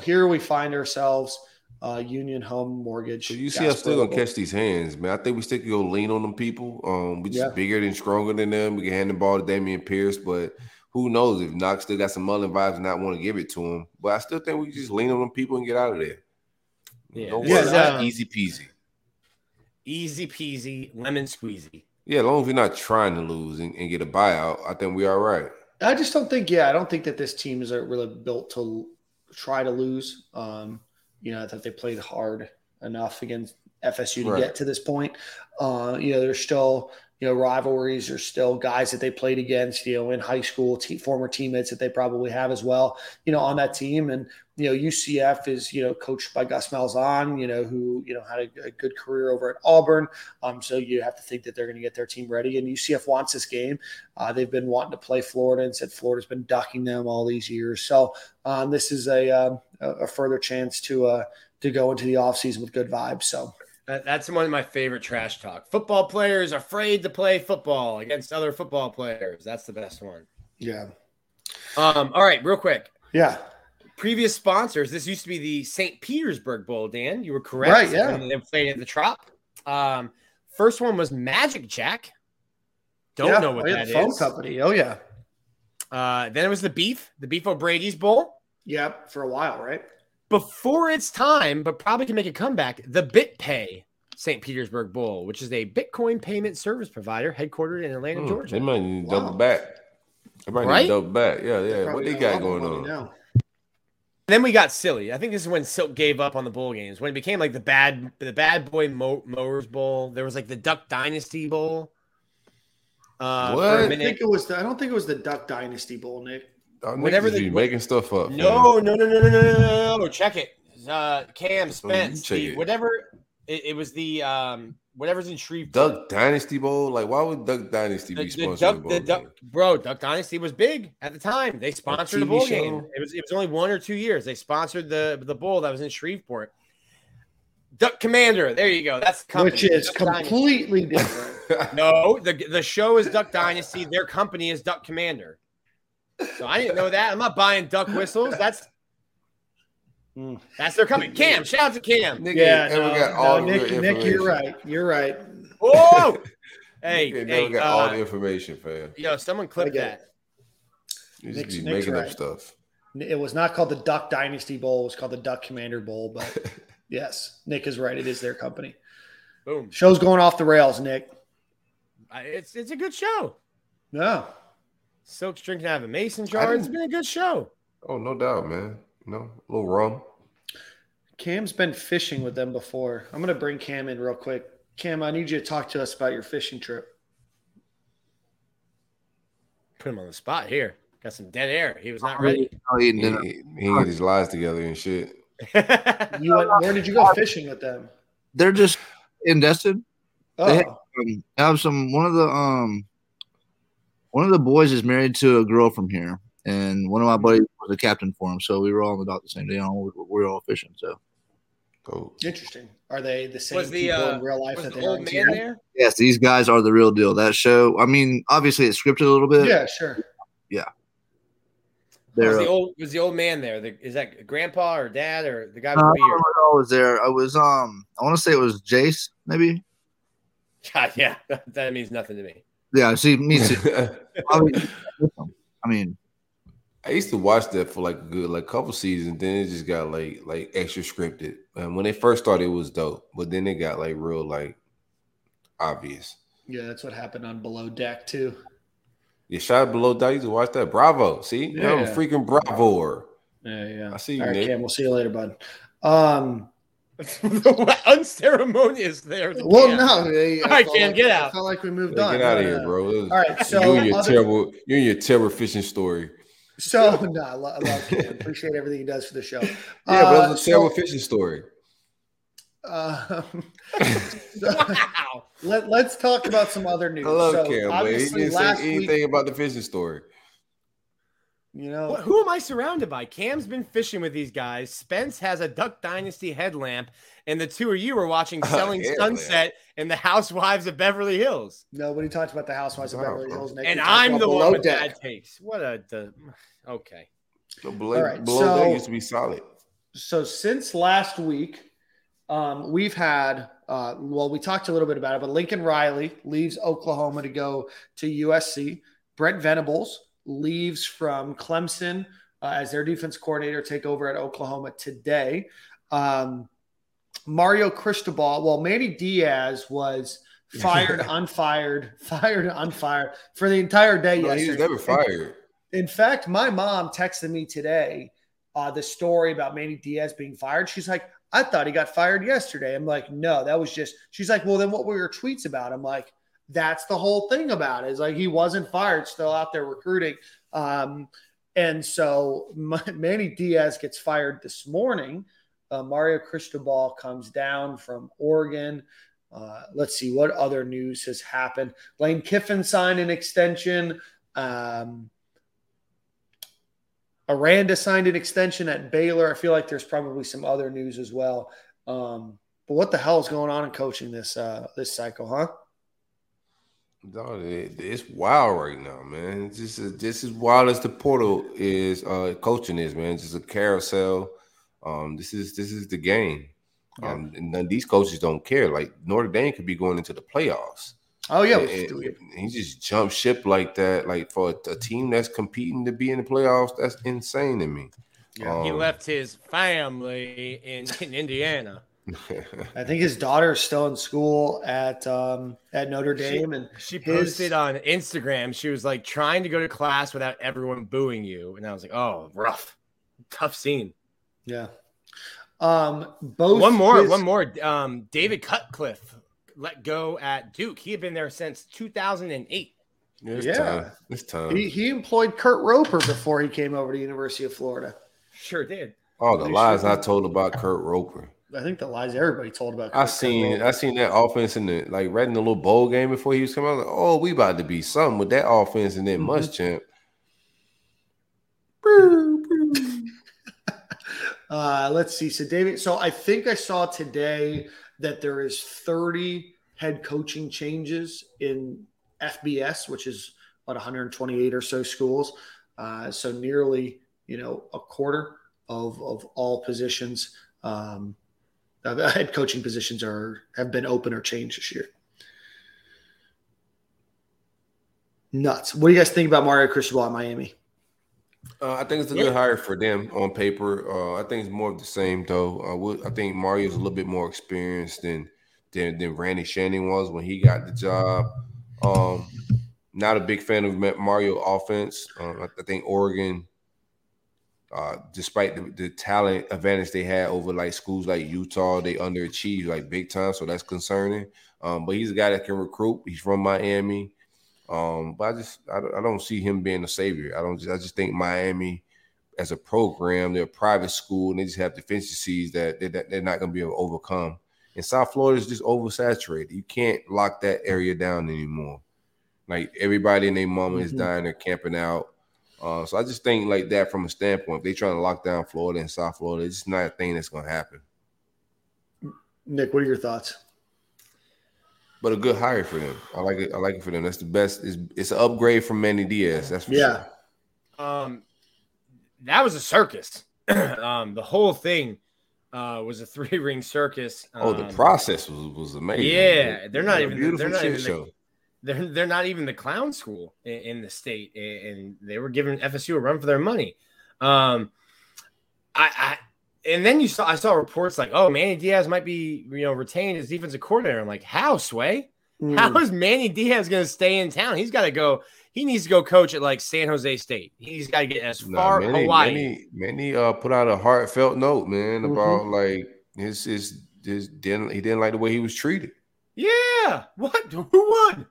here we find ourselves, Union Home Mortgage. So you see, I'm still gonna catch these hands, man. I think we still can go lean on them people. We're just bigger and stronger than them. We can hand the ball to Damian Pierce, but who knows if Knox still got some Mullen vibes and not want to give it to him. But I still think we can just lean on them people and get out of there. Yeah, easy peasy. Easy peasy, lemon squeezy. Yeah, as long as we're not trying to lose and get a buyout, I think we're all right. I just don't think, I don't think that this team is really built to try to lose. I thought they played hard enough against FSU to get to this point. There's still, rivalries. There's still guys that they played against, in high school, former teammates that they probably have as well, on that team. And, UCF is, coached by Gus Malzahn, who, had a good career over at Auburn. So you have to think that they're going to get their team ready. And UCF wants this game. They've been wanting to play Florida and said Florida's been ducking them all these years. So this is a further chance to go into the offseason with good vibes. So. That's one of my favorite trash talk. Football players afraid to play football against other football players. That's the best one. Yeah. All right, real quick. Yeah. Previous sponsors. This used to be the St. Petersburg Bowl, Dan. You were correct. Right, yeah. They played at the Trop. First one was Magic Jack. Don't know what that is. Phone company. Oh, yeah. Then it was the Beef O'Brady's Bowl. Yep, for a while, right? Before its time, but probably can make a comeback, the BitPay St. Petersburg Bowl, which is a Bitcoin payment service provider headquartered in Atlanta, Georgia. They might need to double back. They might need to double back. Yeah. What they got going on? Now. Then we got silly. I think this is when Silk gave up on the bowl games, when it became like the bad boy Mowers Bowl. There was like the Duck Dynasty Bowl. I don't think it was the Duck Dynasty Bowl, Nick. Whatever they making stuff up. No. Check it. Cam Spence. It was the whatever's in Shreveport. Duck Dynasty Bowl. Like, why would Duck Dynasty be sponsored? Duck Dynasty was big at the time. They sponsored the bowl game. It was only 1 or 2 years. They sponsored the bowl that was in Shreveport. Duck Commander. There you go. That's the company. Which is Duck completely different. No, the show is Duck Dynasty. Their company is Duck Commander. So I didn't know that. I'm not buying duck whistles. That's their company. Cam, shout out to Cam. Nick, you're right. You're right. Oh, hey, got all the information, fam. Someone clip that. Nick's making up stuff. It was not called the Duck Dynasty Bowl. It was called the Duck Commander Bowl. But yes, Nick is right. It is their company. Boom. Show's going off the rails, Nick. It's a good show. No. Silk's drinking out of a mason jar. It's been a good show. Oh, no doubt, man. A little rum. Cam's been fishing with them before. I'm going to bring Cam in real quick. Cam, I need you to talk to us about your fishing trip. Put him on the spot here. Got some dead air. He was not ready. He had his lies together and shit. Where did you go fishing with them? They're just in Destin. Oh. They have one of the boys is married to a girl from here, and one of my buddies was a captain for him. So we were all on the dock the same day. We were all fishing. So, interesting. Are they the same people in real life that they are on TV? There? Yes, these guys are the real deal. That show, I mean, obviously it's scripted a little bit. Yeah, sure. Yeah. Was the old man there? Is that grandpa or dad or the guy with the beard? I was there. I was I want to say it was Jace, maybe. God, yeah, that means nothing to me. Yeah, see, me too. I used to watch that for like a good couple seasons. Then it just got like extra scripted. And when they first started, it was dope, but then it got like real obvious. Yeah, that's what happened on Below Deck too. Yeah, shout out Below Deck. You used to watch that. Bravo. See, I'm a freaking bravo. Yeah. I see you. All right, Nick. Cam, we'll see you later, bud. Unceremonious there. No. Get out. I felt like we moved on. Get out of here, bro. All right. So you and your terrible fishing story. So I love Cam. Appreciate everything he does for the show. Yeah, but it was a terrible fishing story. Wow. Let's talk about some other news. I love Cam, but he didn't say anything about the fishing story. You know, who am I surrounded by? Cam's been fishing with these guys. Spence has a Duck Dynasty headlamp, and the two of you were watching Selling Sunset and the Housewives of Beverly Hills. Nobody talked about the Housewives of Beverly Hills. And I'm the one with bad takes. What a okay. So below that used to be solid. So since last week, we've had we talked a little bit about it, but Lincoln Riley leaves Oklahoma to go to USC. Brent Venables leaves from Clemson as their defense coordinator, take over at Oklahoma today. Mario Cristobal, Manny Diaz was fired, unfired for the entire day yesterday. He was never fired. In fact, my mom texted me today the story about Manny Diaz being fired. She's like, I thought he got fired yesterday. I'm like, no, that was just – she's like, well, then what were your tweets about? I'm like, that's the whole thing about it. It's like he wasn't fired, still out there recruiting. And so Manny Diaz gets fired this morning. Mario Cristobal comes down from Oregon. Let's see what other news has happened. Lane Kiffin signed an extension. Aranda signed an extension at Baylor. I feel like there's probably some other news as well. But what the hell is going on in coaching this cycle, huh? No, it's wild right now, man. It's just this is wild as the portal is. Coaching is, man. It's just a carousel. This is the game. Yeah. And then these coaches don't care. Like Notre Dame could be going into the playoffs. Oh yeah, and he just jumped ship like that. Like for a team that's competing to be in the playoffs, that's insane to me. Yeah. He left his family in Indiana. I think his daughter is still in school at Notre Dame, and she posted on Instagram. She was like trying to go to class without everyone booing you, and I was like, "Oh, tough scene." Yeah. Both one more. David Cutcliffe let go at Duke. He had been there since 2008. This time he employed Kurt Roper before he came over to University of Florida. Sure did. All the lies I told about Kurt Roper. I think the lies everybody told about. I seen that offense in the right in the little bowl game before he was coming out. Like, oh, we about to be something with that offense and that Muschamp. Let's see. So David. So I think I saw today that there is 30 head coaching changes in FBS, which is about 128 or so schools. So nearly a quarter of all positions. The head coaching positions have been open or changed this year. Nuts. What do you guys think about Mario Cristobal at Miami? I think it's a good hire for them on paper. I think it's more of the same, though. I think Mario's a little bit more experienced than Randy Shannon was when he got the job. Not a big fan of Mario offense. I think Oregon – despite the talent advantage they had over schools like Utah, they underachieved big time, so that's concerning. But he's a guy that can recruit. He's from Miami, but I don't see him being a savior. I just think Miami as a program, they're a private school and they just have deficiencies that they're not going to be able to overcome. And South Florida is just oversaturated. You can't lock that area down anymore. Everybody and their mama is dying. They're camping out. So I just think that from a standpoint, if they're trying to lock down Florida and South Florida, it's just not a thing that's going to happen. Nick, what are your thoughts? But a good hire for them. I like it. I like it for them. That's the best. It's an upgrade from Manny Diaz. That's for sure. That was a circus. The whole thing was a 3-ring circus. The process was amazing. Yeah, they're not even. Beautiful show. They're not even the clown school in the state, and they were giving FSU a run for their money. I saw reports oh, Manny Diaz might be retained as defensive coordinator. I'm like, how, Sway? How is Manny Diaz going to stay in town? He's got to go. He needs to go coach at San Jose State. He's got to get as far Hawaii. Manny put out a heartfelt note, man, about he didn't like the way he was treated. Yeah, what? Who would?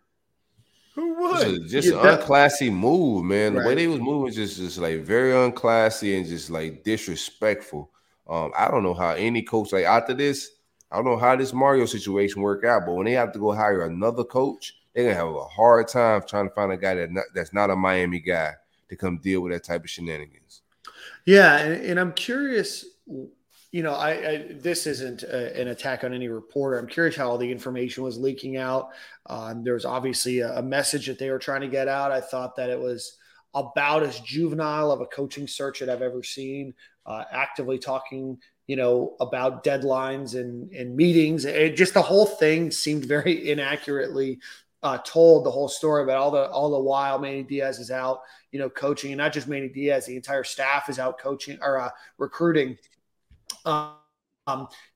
Just an unclassy move, man. Right. The way they was moving was just very unclassy and just disrespectful. I don't know how any coach after this, I don't know how this Mario situation work out, but when they have to go hire another coach, they're going to have a hard time trying to find a guy that's not a Miami guy to come deal with that type of shenanigans. Yeah, and I'm curious, you know, I this isn't an attack on any reporter. I'm curious how all the information was leaking out. There was obviously a message that they were trying to get out. I thought that it was about as juvenile of a coaching search that I've ever seen, actively talking, you know, about deadlines and meetings. It just, the whole thing seemed very inaccurately told, the whole story. But all the while, Manny Diaz is out, you know, coaching, and not just Manny Diaz, the entire staff is out coaching or recruiting. You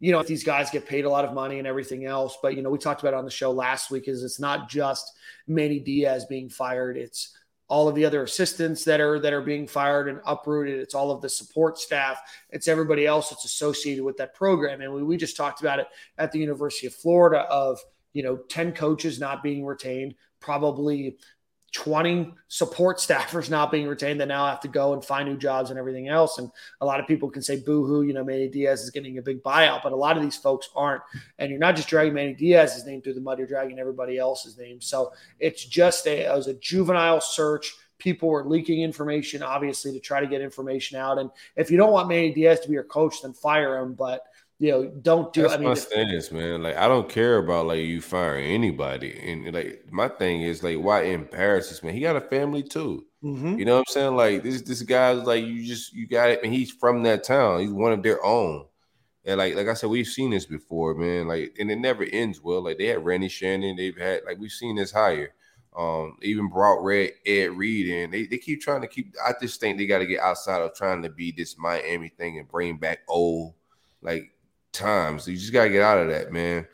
know, these guys get paid a lot of money and everything else, but, you know, we talked about it on the show last week, is it's not just Manny Diaz being fired. It's all of the other assistants that are being fired and uprooted. It's all of the support staff. It's everybody else that's associated with that program. And we just talked about it at the University of Florida of, you know, 10 coaches not being retained, probably 20 support staffers not being retained that now have to go and find new jobs and everything else. And a lot of people can say, boo-hoo, you know, Manny Diaz is getting a big buyout, but a lot of these folks aren't. And you're not just dragging Manny Diaz's name through the mud, you're dragging everybody else's name. So it's just it was a juvenile search. People were leaking information, obviously, to try to get information out. And if you don't want Manny Diaz to be your coach, then fire him. But, you know, don't do it. That's my stance, man. Like, I don't care about, like, you firing anybody. And, like, my thing is, like, why embarrass this man? He got a family, too. Mm-hmm. You know what I'm saying? Like, this guy's, like, you got it. And he's from that town. He's one of their own. And, like I said, we've seen this before, man. Like, and it never ends well. Like, they had Randy Shannon. They've had, like, we've seen this hire. Even brought Ed Reed in. They keep trying to keep – I just think they got to get outside of trying to be this Miami thing and bring back old, like, times. So you just gotta get out of that, man.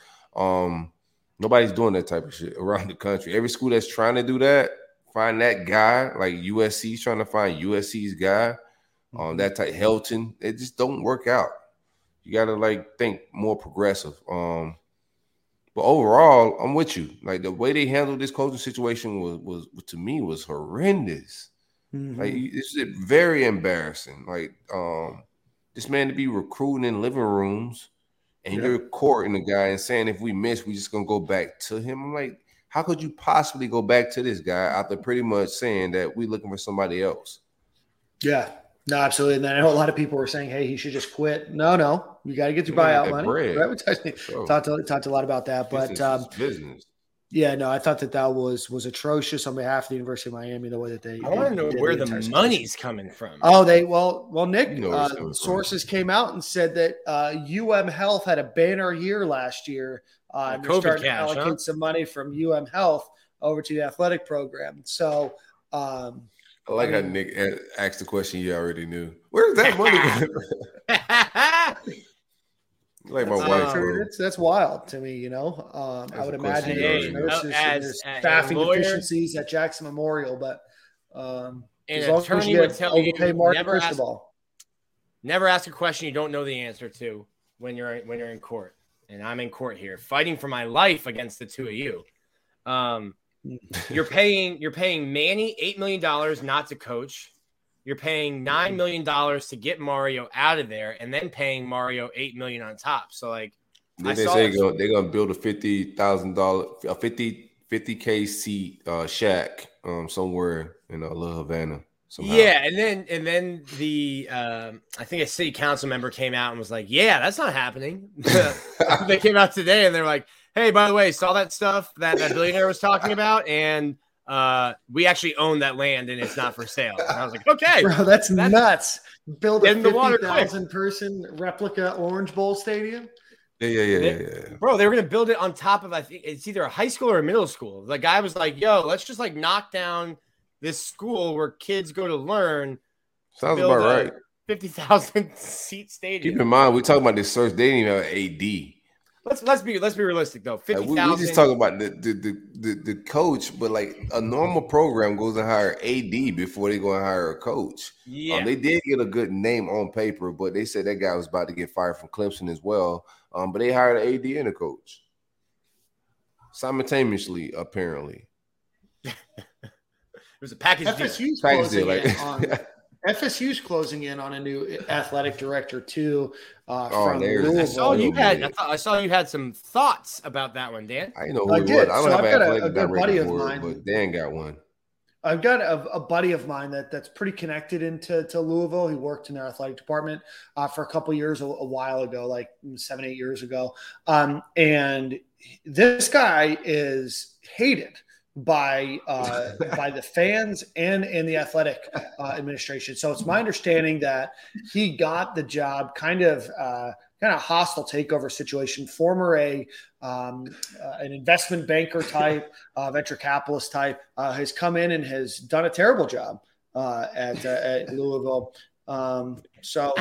Nobody's doing that type of shit around the country. Every school that's trying to do that, find that guy. Like USC's trying to find USC's guy. That type, Helton. It just don't work out. You gotta like think more progressive. But overall, I'm with you. Like the way they handled this coaching situation was to me was horrendous. Mm-hmm. Like it's very embarrassing. Like this man to be recruiting in living rooms. And yep. You're courting the guy and saying, if we miss, we're just going to go back to him. I'm like, how could you possibly go back to this guy after pretty much saying that we're looking for somebody else? Yeah, no, absolutely. And I know a lot of people were saying, hey, he should just quit. No, you got to get your buyout money. Right? We talked a lot about that. But business. Yeah, no, I thought that was atrocious on behalf of the University of Miami, the way that they – I want to know where the money's coming from. Oh, Nick, you know sources came out and said that Health had a banner year last year. And they're starting to allocate some money from Health over to the athletic program. So I like how Nick asked the question you already knew. Where's that money going? Like my wife, that's wild to me, you know. I would imagine there's staffing deficiencies at Jackson Memorial, but an attorney would tell you Mark Cristobal. Never ask a question you don't know the answer to when you're in court, and I'm in court here, fighting for my life against the two of you. You're paying Manny $8 million not to coach. You're paying $9 million to get Mario out of there and then paying Mario $8 million on top. So, like, they're going to build a $50,000, a 50K seat shack somewhere in Little Havana. Somehow. Yeah. And then the, I think a city council member came out and was like, yeah, that's not happening. They came out today and they're like, hey, by the way, saw that stuff that billionaire was talking about. And, we actually own that land and it's not for sale. And I was like, okay, bro, that's nuts. Build a 50,000 person replica Orange Bowl stadium. Yeah. Bro, they were gonna build it on top of, I think it's either a high school or a middle school. The guy was like, yo, let's just like knock down this school where kids go to learn. Sounds about right. 50,000 seat stadium. Keep in mind, we're talking about this search. They didn't even have AD. Let's be realistic though. 50,000. Like we just talking about the coach, but like a normal program goes and hire AD before they go and hire a coach. Yeah, they did get a good name on paper, but they said that guy was about to get fired from Clemson as well. But they hired an AD and a coach simultaneously, apparently. It was a package deal. FSU's closing in on a new athletic director too. From Louisville. I saw you had some thoughts about that one, Dan. I didn't know who it was. I don't have an athletic director, but Dan got one. I've got a buddy of mine that's pretty connected into Louisville. He worked in their athletic department for a couple of years, a while ago, like 7-8 years ago. And this guy is hated by the fans and the athletic administration. So it's my understanding that he got the job kind of hostile takeover situation, former an investment banker type, venture capitalist type, has come in and has done a terrible job at Louisville. So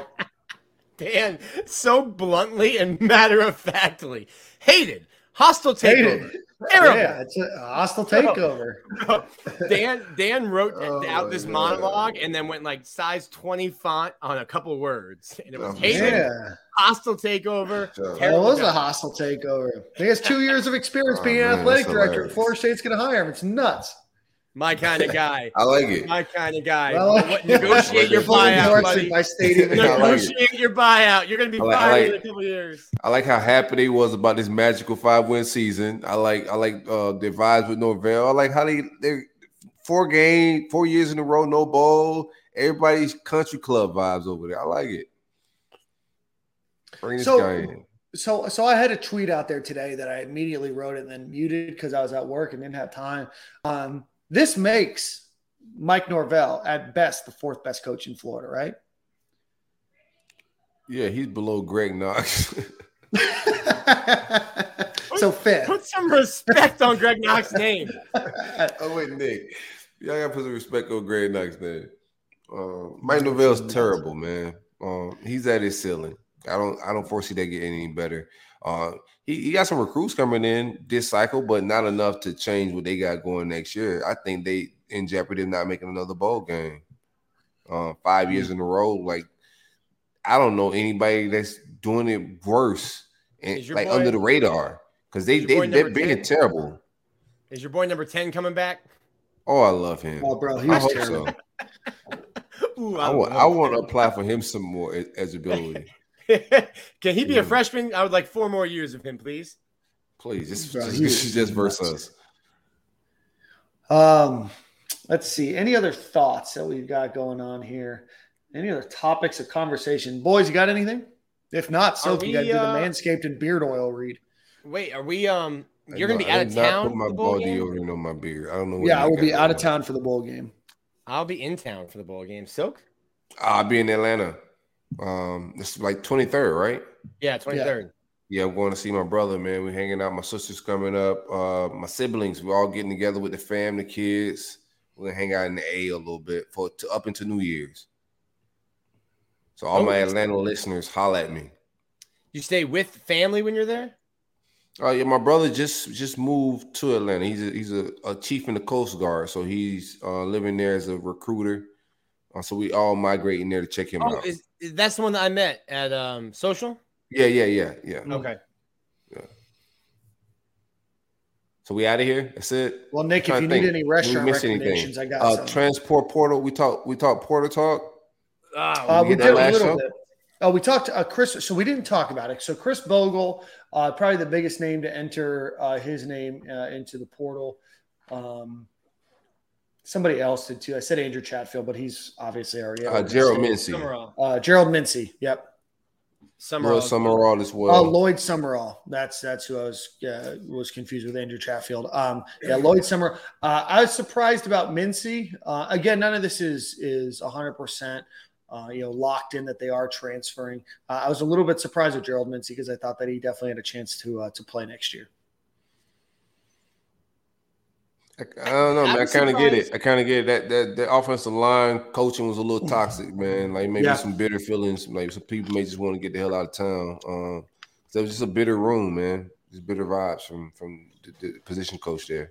Dan, so bluntly and matter-of-factly, hated, hostile takeover. Hated. Terrible. Yeah, it's a hostile takeover. No. Dan wrote out this monologue and then went like size 20 font on a couple words, and it was hated, hostile takeover. It was a hostile takeover. He has 2 years of experience being an athletic director. Florida State's going to hire him. It's nuts. My kind of guy. I like it. My kind of guy. Well, negotiate your buyout, buddy. Negotiate your buyout. You're going to be fired in a couple of years. I like how happy they was about this magical 5-win season. I like the vibes with Norvell. I like how they 4 years in a row, no bowl. Everybody's country club vibes over there. I like it. Bring this guy in. So I had a tweet out there today that I immediately wrote and then muted because I was at work and didn't have time. This makes Mike Norvell at best the fourth best coach in Florida, right? Yeah, he's below Greg Knox. So fifth. Put some respect on Greg Knox's name. Oh wait, Nick, y'all gotta put some respect on Greg Knox's name. Mike Norvell's terrible, man. He's at his ceiling. I don't foresee that getting any better. He got some recruits coming in this cycle, but not enough to change what they got going next year. I think they in jeopardy of not making another bowl game. 5 years in a row, like I don't know anybody that's doing it worse and like under the radar because they're being terrible. Is your boy number 10 coming back? Oh, I love him. Oh, bro, I hope so. Ooh, I want to apply for him some more eligibility. Can he be a freshman? I would like 4 more years of him, please. Please, just versus us. Let's see. Any other thoughts that we've got going on here? Any other topics of conversation? Boys, you got anything? If not, so you got to do the Manscaped and beard oil read. Wait, are we? You're going to be out of town. Put my body deodorant on my beard. I don't know. Yeah, I will be out of town for the bowl game. I'll be in town for the bowl game. Silk. I'll be in Atlanta. It's like 23rd, right? Yeah, 23rd. Yeah, I'm going to see my brother, man. We're hanging out. My sister's coming up. My siblings, we're all getting together with the fam, the kids. We're gonna hang out in the A a little bit up into New Year's. So all my Atlanta listeners, holla at me. You stay with family when you're there? Yeah, my brother just moved to Atlanta. He's a chief in the Coast Guard, so he's living there as a recruiter. So we all migrating there to check him out. That's the one that I met at Social? Yeah. Okay. Yeah. So we out of here? That's it? Well, Nick, if you need any restaurant recommendations, I got some. Transport Portal, we talked Porter Talk. We did a little bit. We talked Chris, so we didn't talk about it. So Chris Bogle, probably the biggest name to enter his name into the portal. Somebody else did too. I said Andrew Chatfield, but he's obviously already Gerald Mincy. Gerald Mincy. Yep. Lloyd Summerall as well. Oh, Lloyd Summerall. That's who I was confused with Andrew Chatfield. Lloyd Summerall. I was surprised about Mincy. Again, none of this is 100%. Locked in that they are transferring. I was a little bit surprised with Gerald Mincy because I thought that he definitely had a chance to play next year. I don't know, man. I kind of get it. That offensive line coaching was a little toxic, man. Like maybe some bitter feelings. Like some people may just want to get the hell out of town. So it was just a bitter room, man. Just bitter vibes from the position coach there.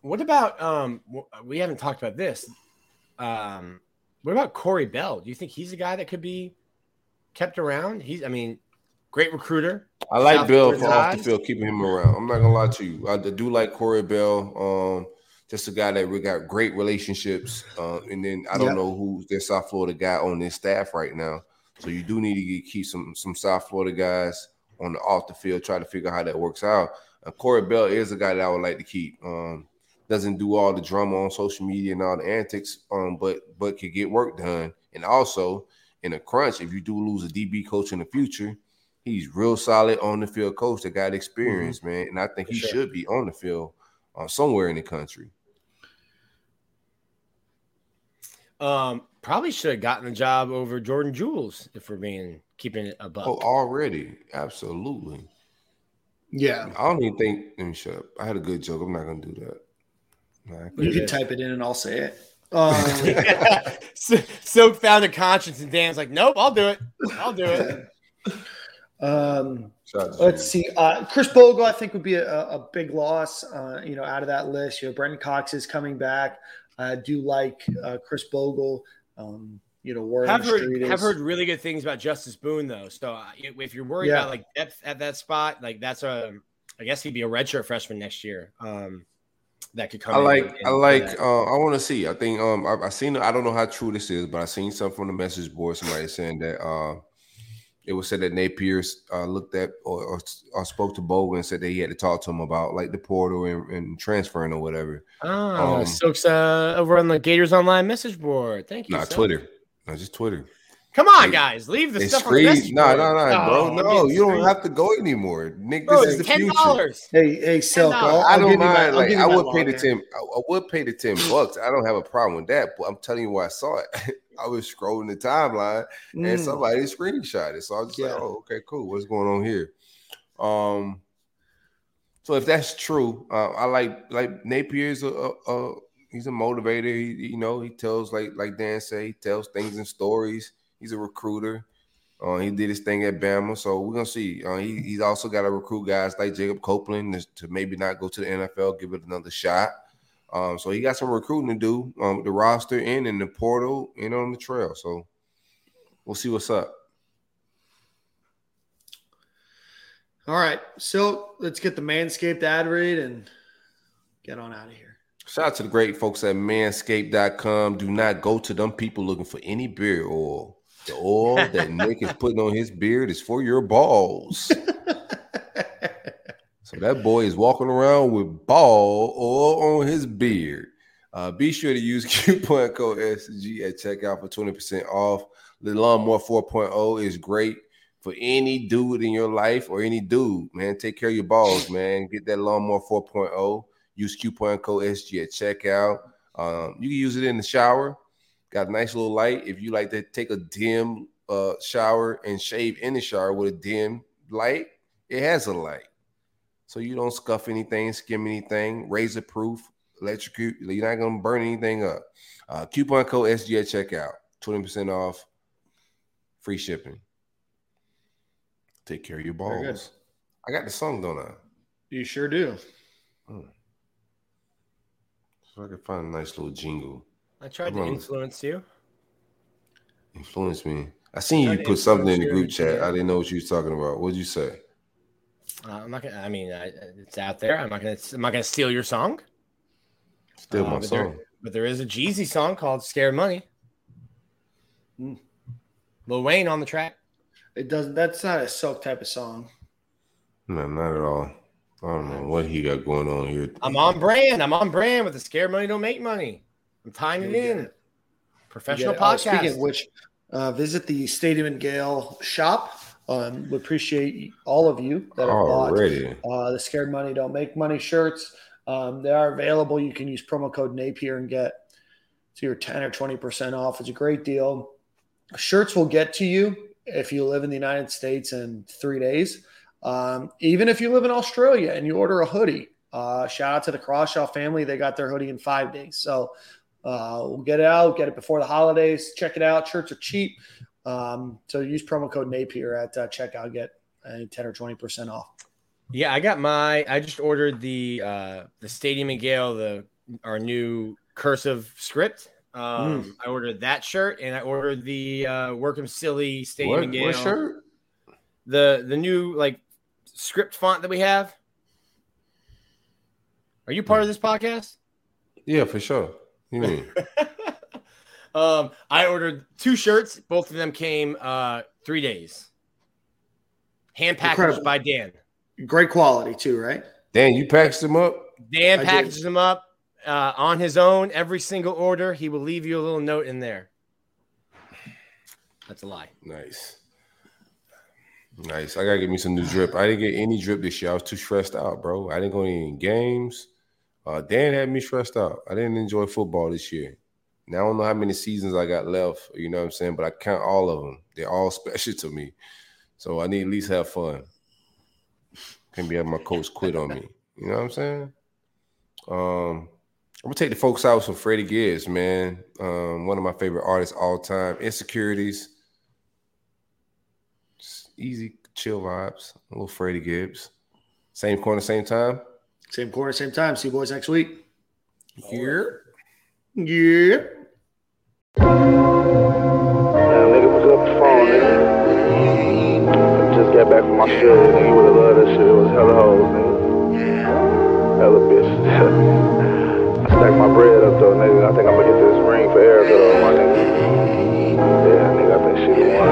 What about we haven't talked about this. What about Corey Bell? Do you think he's a guy that could be kept around? Great recruiter. I like South Bell for off the field, keeping him around. I'm not going to lie to you. I do like Corey Bell. Just a guy that we got great relationships. And then I don't know who's their South Florida guy on this staff right now. So you do need to keep some South Florida guys on the off the field, try to figure out how that works out. Corey Bell is a guy that I would like to keep. Doesn't do all the drama on social media and all the antics, but can get work done. And also, in a crunch, if you do lose a DB coach in the future, he's real solid on the field coach that got experience, man. And I think he should be on the field somewhere in the country. Probably should have gotten the job over Jordan Jules if we're being keeping it above. Oh, already. Absolutely. Yeah. I don't even think – let me shut up. I had a good joke. I'm not going to do that. You can type it in and I'll say it. Silk found a conscience and Dan's like, nope, I'll do it. Let's see. Chris Bogle, I think, would be a big loss, out of that list. Brenton Cox is coming back. I do like Chris Bogle. I've heard really good things about Justice Boone, though. So if you're worried about like depth at that spot, like that's I guess he'd be a redshirt freshman next year. That could come. I want to see. I think I seen. I don't know how true this is, but I seen something on the message board. Somebody saying that it was said that Napier looked at or spoke to Bogle and said that he had to talk to him about like the portal and transferring or whatever. Oh, Silk's over on the Gators Online message board. Thank you. Nah, Twitter. No, just Twitter. Come on, guys, leave the stuff on the No, bro, no, you don't have to go anymore, Nick. Bro, this is the $10. Future. Hey, Selk, I don't mind. Like, I would pay the 10. I would pay the $10. I don't have a problem with that. But I'm telling you where I saw it. I was scrolling the timeline and somebody screenshot it. So I was just like, "Oh, okay, cool. What's going on here?" So if that's true, I like Napier's he's a motivator. He tells like Dan say, he tells things and stories. He's a recruiter. He did his thing at Bama, so we're gonna see. He's also got to recruit guys like Jacob Copeland to maybe not go to the NFL, give it another shot. So he got some recruiting to do with the roster and in the portal and on the trail. So we'll see what's up. All right, so let's get the Manscaped ad read and get on out of here. Shout out to the great folks at Manscaped.com. Do not go to them people looking for any beard oil. The oil that Nick is putting on his beard is for your balls. So that boy is walking around with ball oil on his beard. Be sure to use coupon code SG at checkout for 20% off. The Lawnmower 4.0 is great for any dude in your life or any dude, man. Take care of your balls, man. Get that Lawnmower 4.0. Use coupon code SG at checkout. You can use it in the shower. Got a nice little light. If you like to take a dim shower and shave in the shower with a dim light, it has a light. So you don't scuff anything, skim anything, razor proof, electrocute. You're not going to burn anything up. Coupon code SG at checkout. 20% off. Free shipping. Take care of your balls. I got the song, don't I? You sure do. So I could find a nice little jingle. I tried to influence you. Influence me. I seen you put something in the group chat. I didn't know what you was talking about. What did you say? I'm not gonna. I mean, it's out there. I'm not gonna steal your song. Steal my song. But there is a Jeezy song called "Scare Money." Lil Wayne on the track. It doesn't. That's not a Silk type of song. No, not at all. I don't know what he got going on here. I'm on brand with the Scare Money Don't Make Money. I'm tying it in. Professional podcast. Speaking of which, visit the Stadium and Gale shop. We appreciate all of you that have bought the Scare Money Don't Make Money shirts. They are available. You can use promo code Napier and get to your 10 or 20% off. It's a great deal. Shirts will get to you if you live in the United States in 3 days. Even if you live in Australia and you order a hoodie, shout out to the Crawshaw family. They got their hoodie in 5 days. So we'll get it out, get it before the holidays. Check it out. Shirts are cheap. So use promo code Napier at checkout. Get 10 or 20% off. Yeah, I just ordered the Stadium and Gale, our new cursive script. I ordered that shirt and I ordered the Workham Silly Stadium and Gale. What shirt? The new like script font that we have. Are you part of this podcast? Yeah, for sure. You mean? I ordered 2 shirts. Both of them came 3 days. Hand packaged by Dan. Great quality too, right? Dan, you packaged them up? Dan packages them up on his own. Every single order, he will leave you a little note in there. That's a lie. Nice. Nice. I got to get me some new drip. I didn't get any drip this year. I was too stressed out, bro. I didn't go to any games. Dan had me stressed out. I didn't enjoy football this year. Now, I don't know how many seasons I got left, you know what I'm saying? But I count all of them. They're all special to me. So I need to at least have fun. Can't be having my coach quit on me. You know what I'm saying? I'm going to take the folks out with Freddie Gibbs, man. One of my favorite artists all time. Insecurities. Just easy, chill vibes. A little Freddie Gibbs. Same corner, same time. Same corner, same time. See you boys next week. Here. Yeah. Now, nigga was up the phone, nigga. I just got back from my show, nigga. You would have loved that shit. It was hella hoes, nigga. Hella bitches. I stacked my bread up, though, nigga. I think I'm gonna get this ring for Erica, though, my nigga. Yeah, nigga, I think she the one.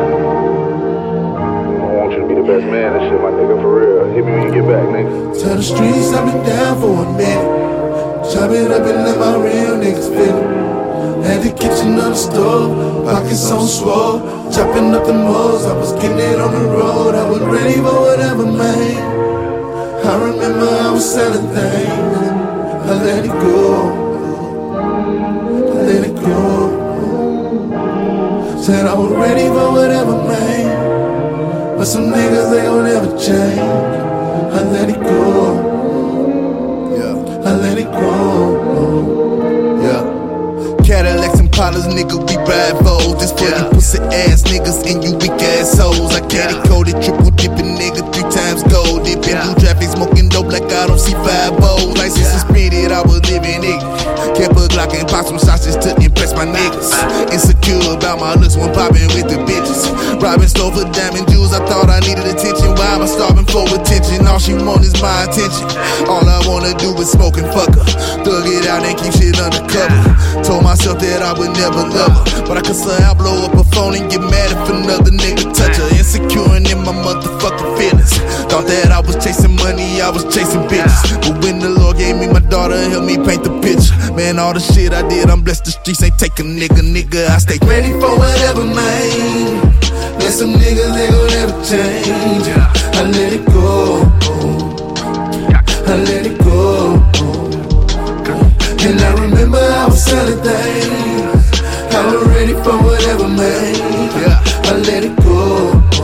I want you to be the best man and shit, my nigga, for real. Hit me when you get back, nigga. Tell the streets I've been down for a minute. Chop it up and let my real niggas feel it. Had the kitchen on the stove, pockets on swole. Chopping up the moles, I was getting it on the road. I was ready for whatever, man. I remember I was selling things. I let it go, I let it go. Said I was ready for whatever, man. But some niggas, they gon' never change. I let it go, I let it go, yeah. Cadillacs and Pollers, nigga, we ride foes. This for you pussy ass niggas and you weak assholes. I got it coded, triple dipping, nigga, 3 times golded. Been through traffic, smoking dope like I don't see 5 bowls. License suspended, I was living it. Kept a Glock and pop some sausages to impress my niggas. Insecure about my looks when popping with the bitches. Robbing stole for diamond jewels, I thought I needed attention. Why am I starving for attention? All she want is my attention. All I wanna do is smoke and fuck her. Thug it out and keep shit undercover. Told myself that I would never love her, but I could somehow blow up her phone and get mad if another nigga touch her. Insecure and in my motherfucking feelings. Thought that I was chasing money, I was chasing bitches. But when the Lord gave me my daughter, helped me paint the picture. Man, all the shit I did, I'm blessed the streets ain't taking nigga. Nigga, I stay ready for whatever, man. Let some niggas, they gon' never change. I let it go, I let it go. And I remember I was selling things. I was ready for whatever, man. I let it go, I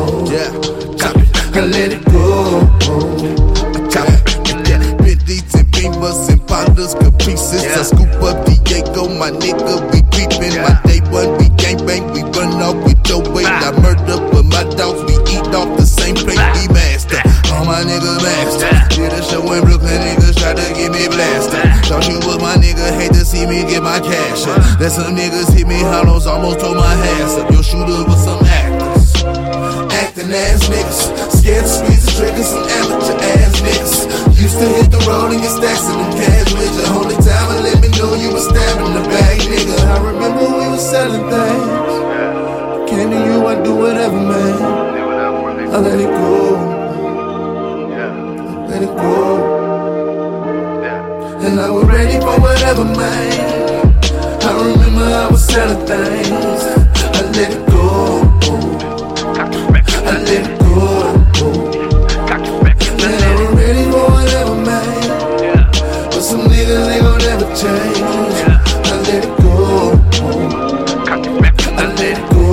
let it go. Bit these and beamers and potters, caprices. I scoop up Diego, my nigga, we creepin'. My day one, we gangbang, we run off with your weight. I murder, but my dogs, we eat off the same plate. We master, all my nigga master. Did a show in Brooklyn, niggas try to get me blasted. Thought you was my nigga, hate to see me get my cash up. Let some niggas hit me hollows, almost throw my hands up. Your shooter was some actors, acting ass niggas. Scared to squeeze the trigger, some amateur ass niggas. Used to hit the road and get stacks in them cash with you. Only time I let me know you was stabbing the bag, nigga. I remember we was selling things. Came to you, I do whatever, man. I let it go, I let it go. And I was ready for whatever, man. I remember I was selling things. I let it go, I let it go. And I was ready for whatever, man. But some niggas, they gon' never change. I let it go, I let it go.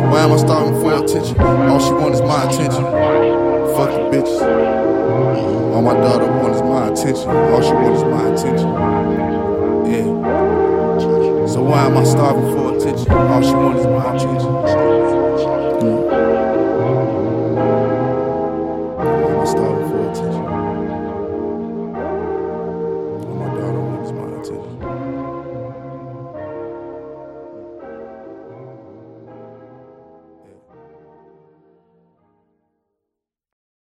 Why am I starving for attention? All she wants is my attention. Fuck the bitches. All my daughter wants is my attention. All she wants is my attention. Yeah. So So why am I starving for attention? All she wants is my attention.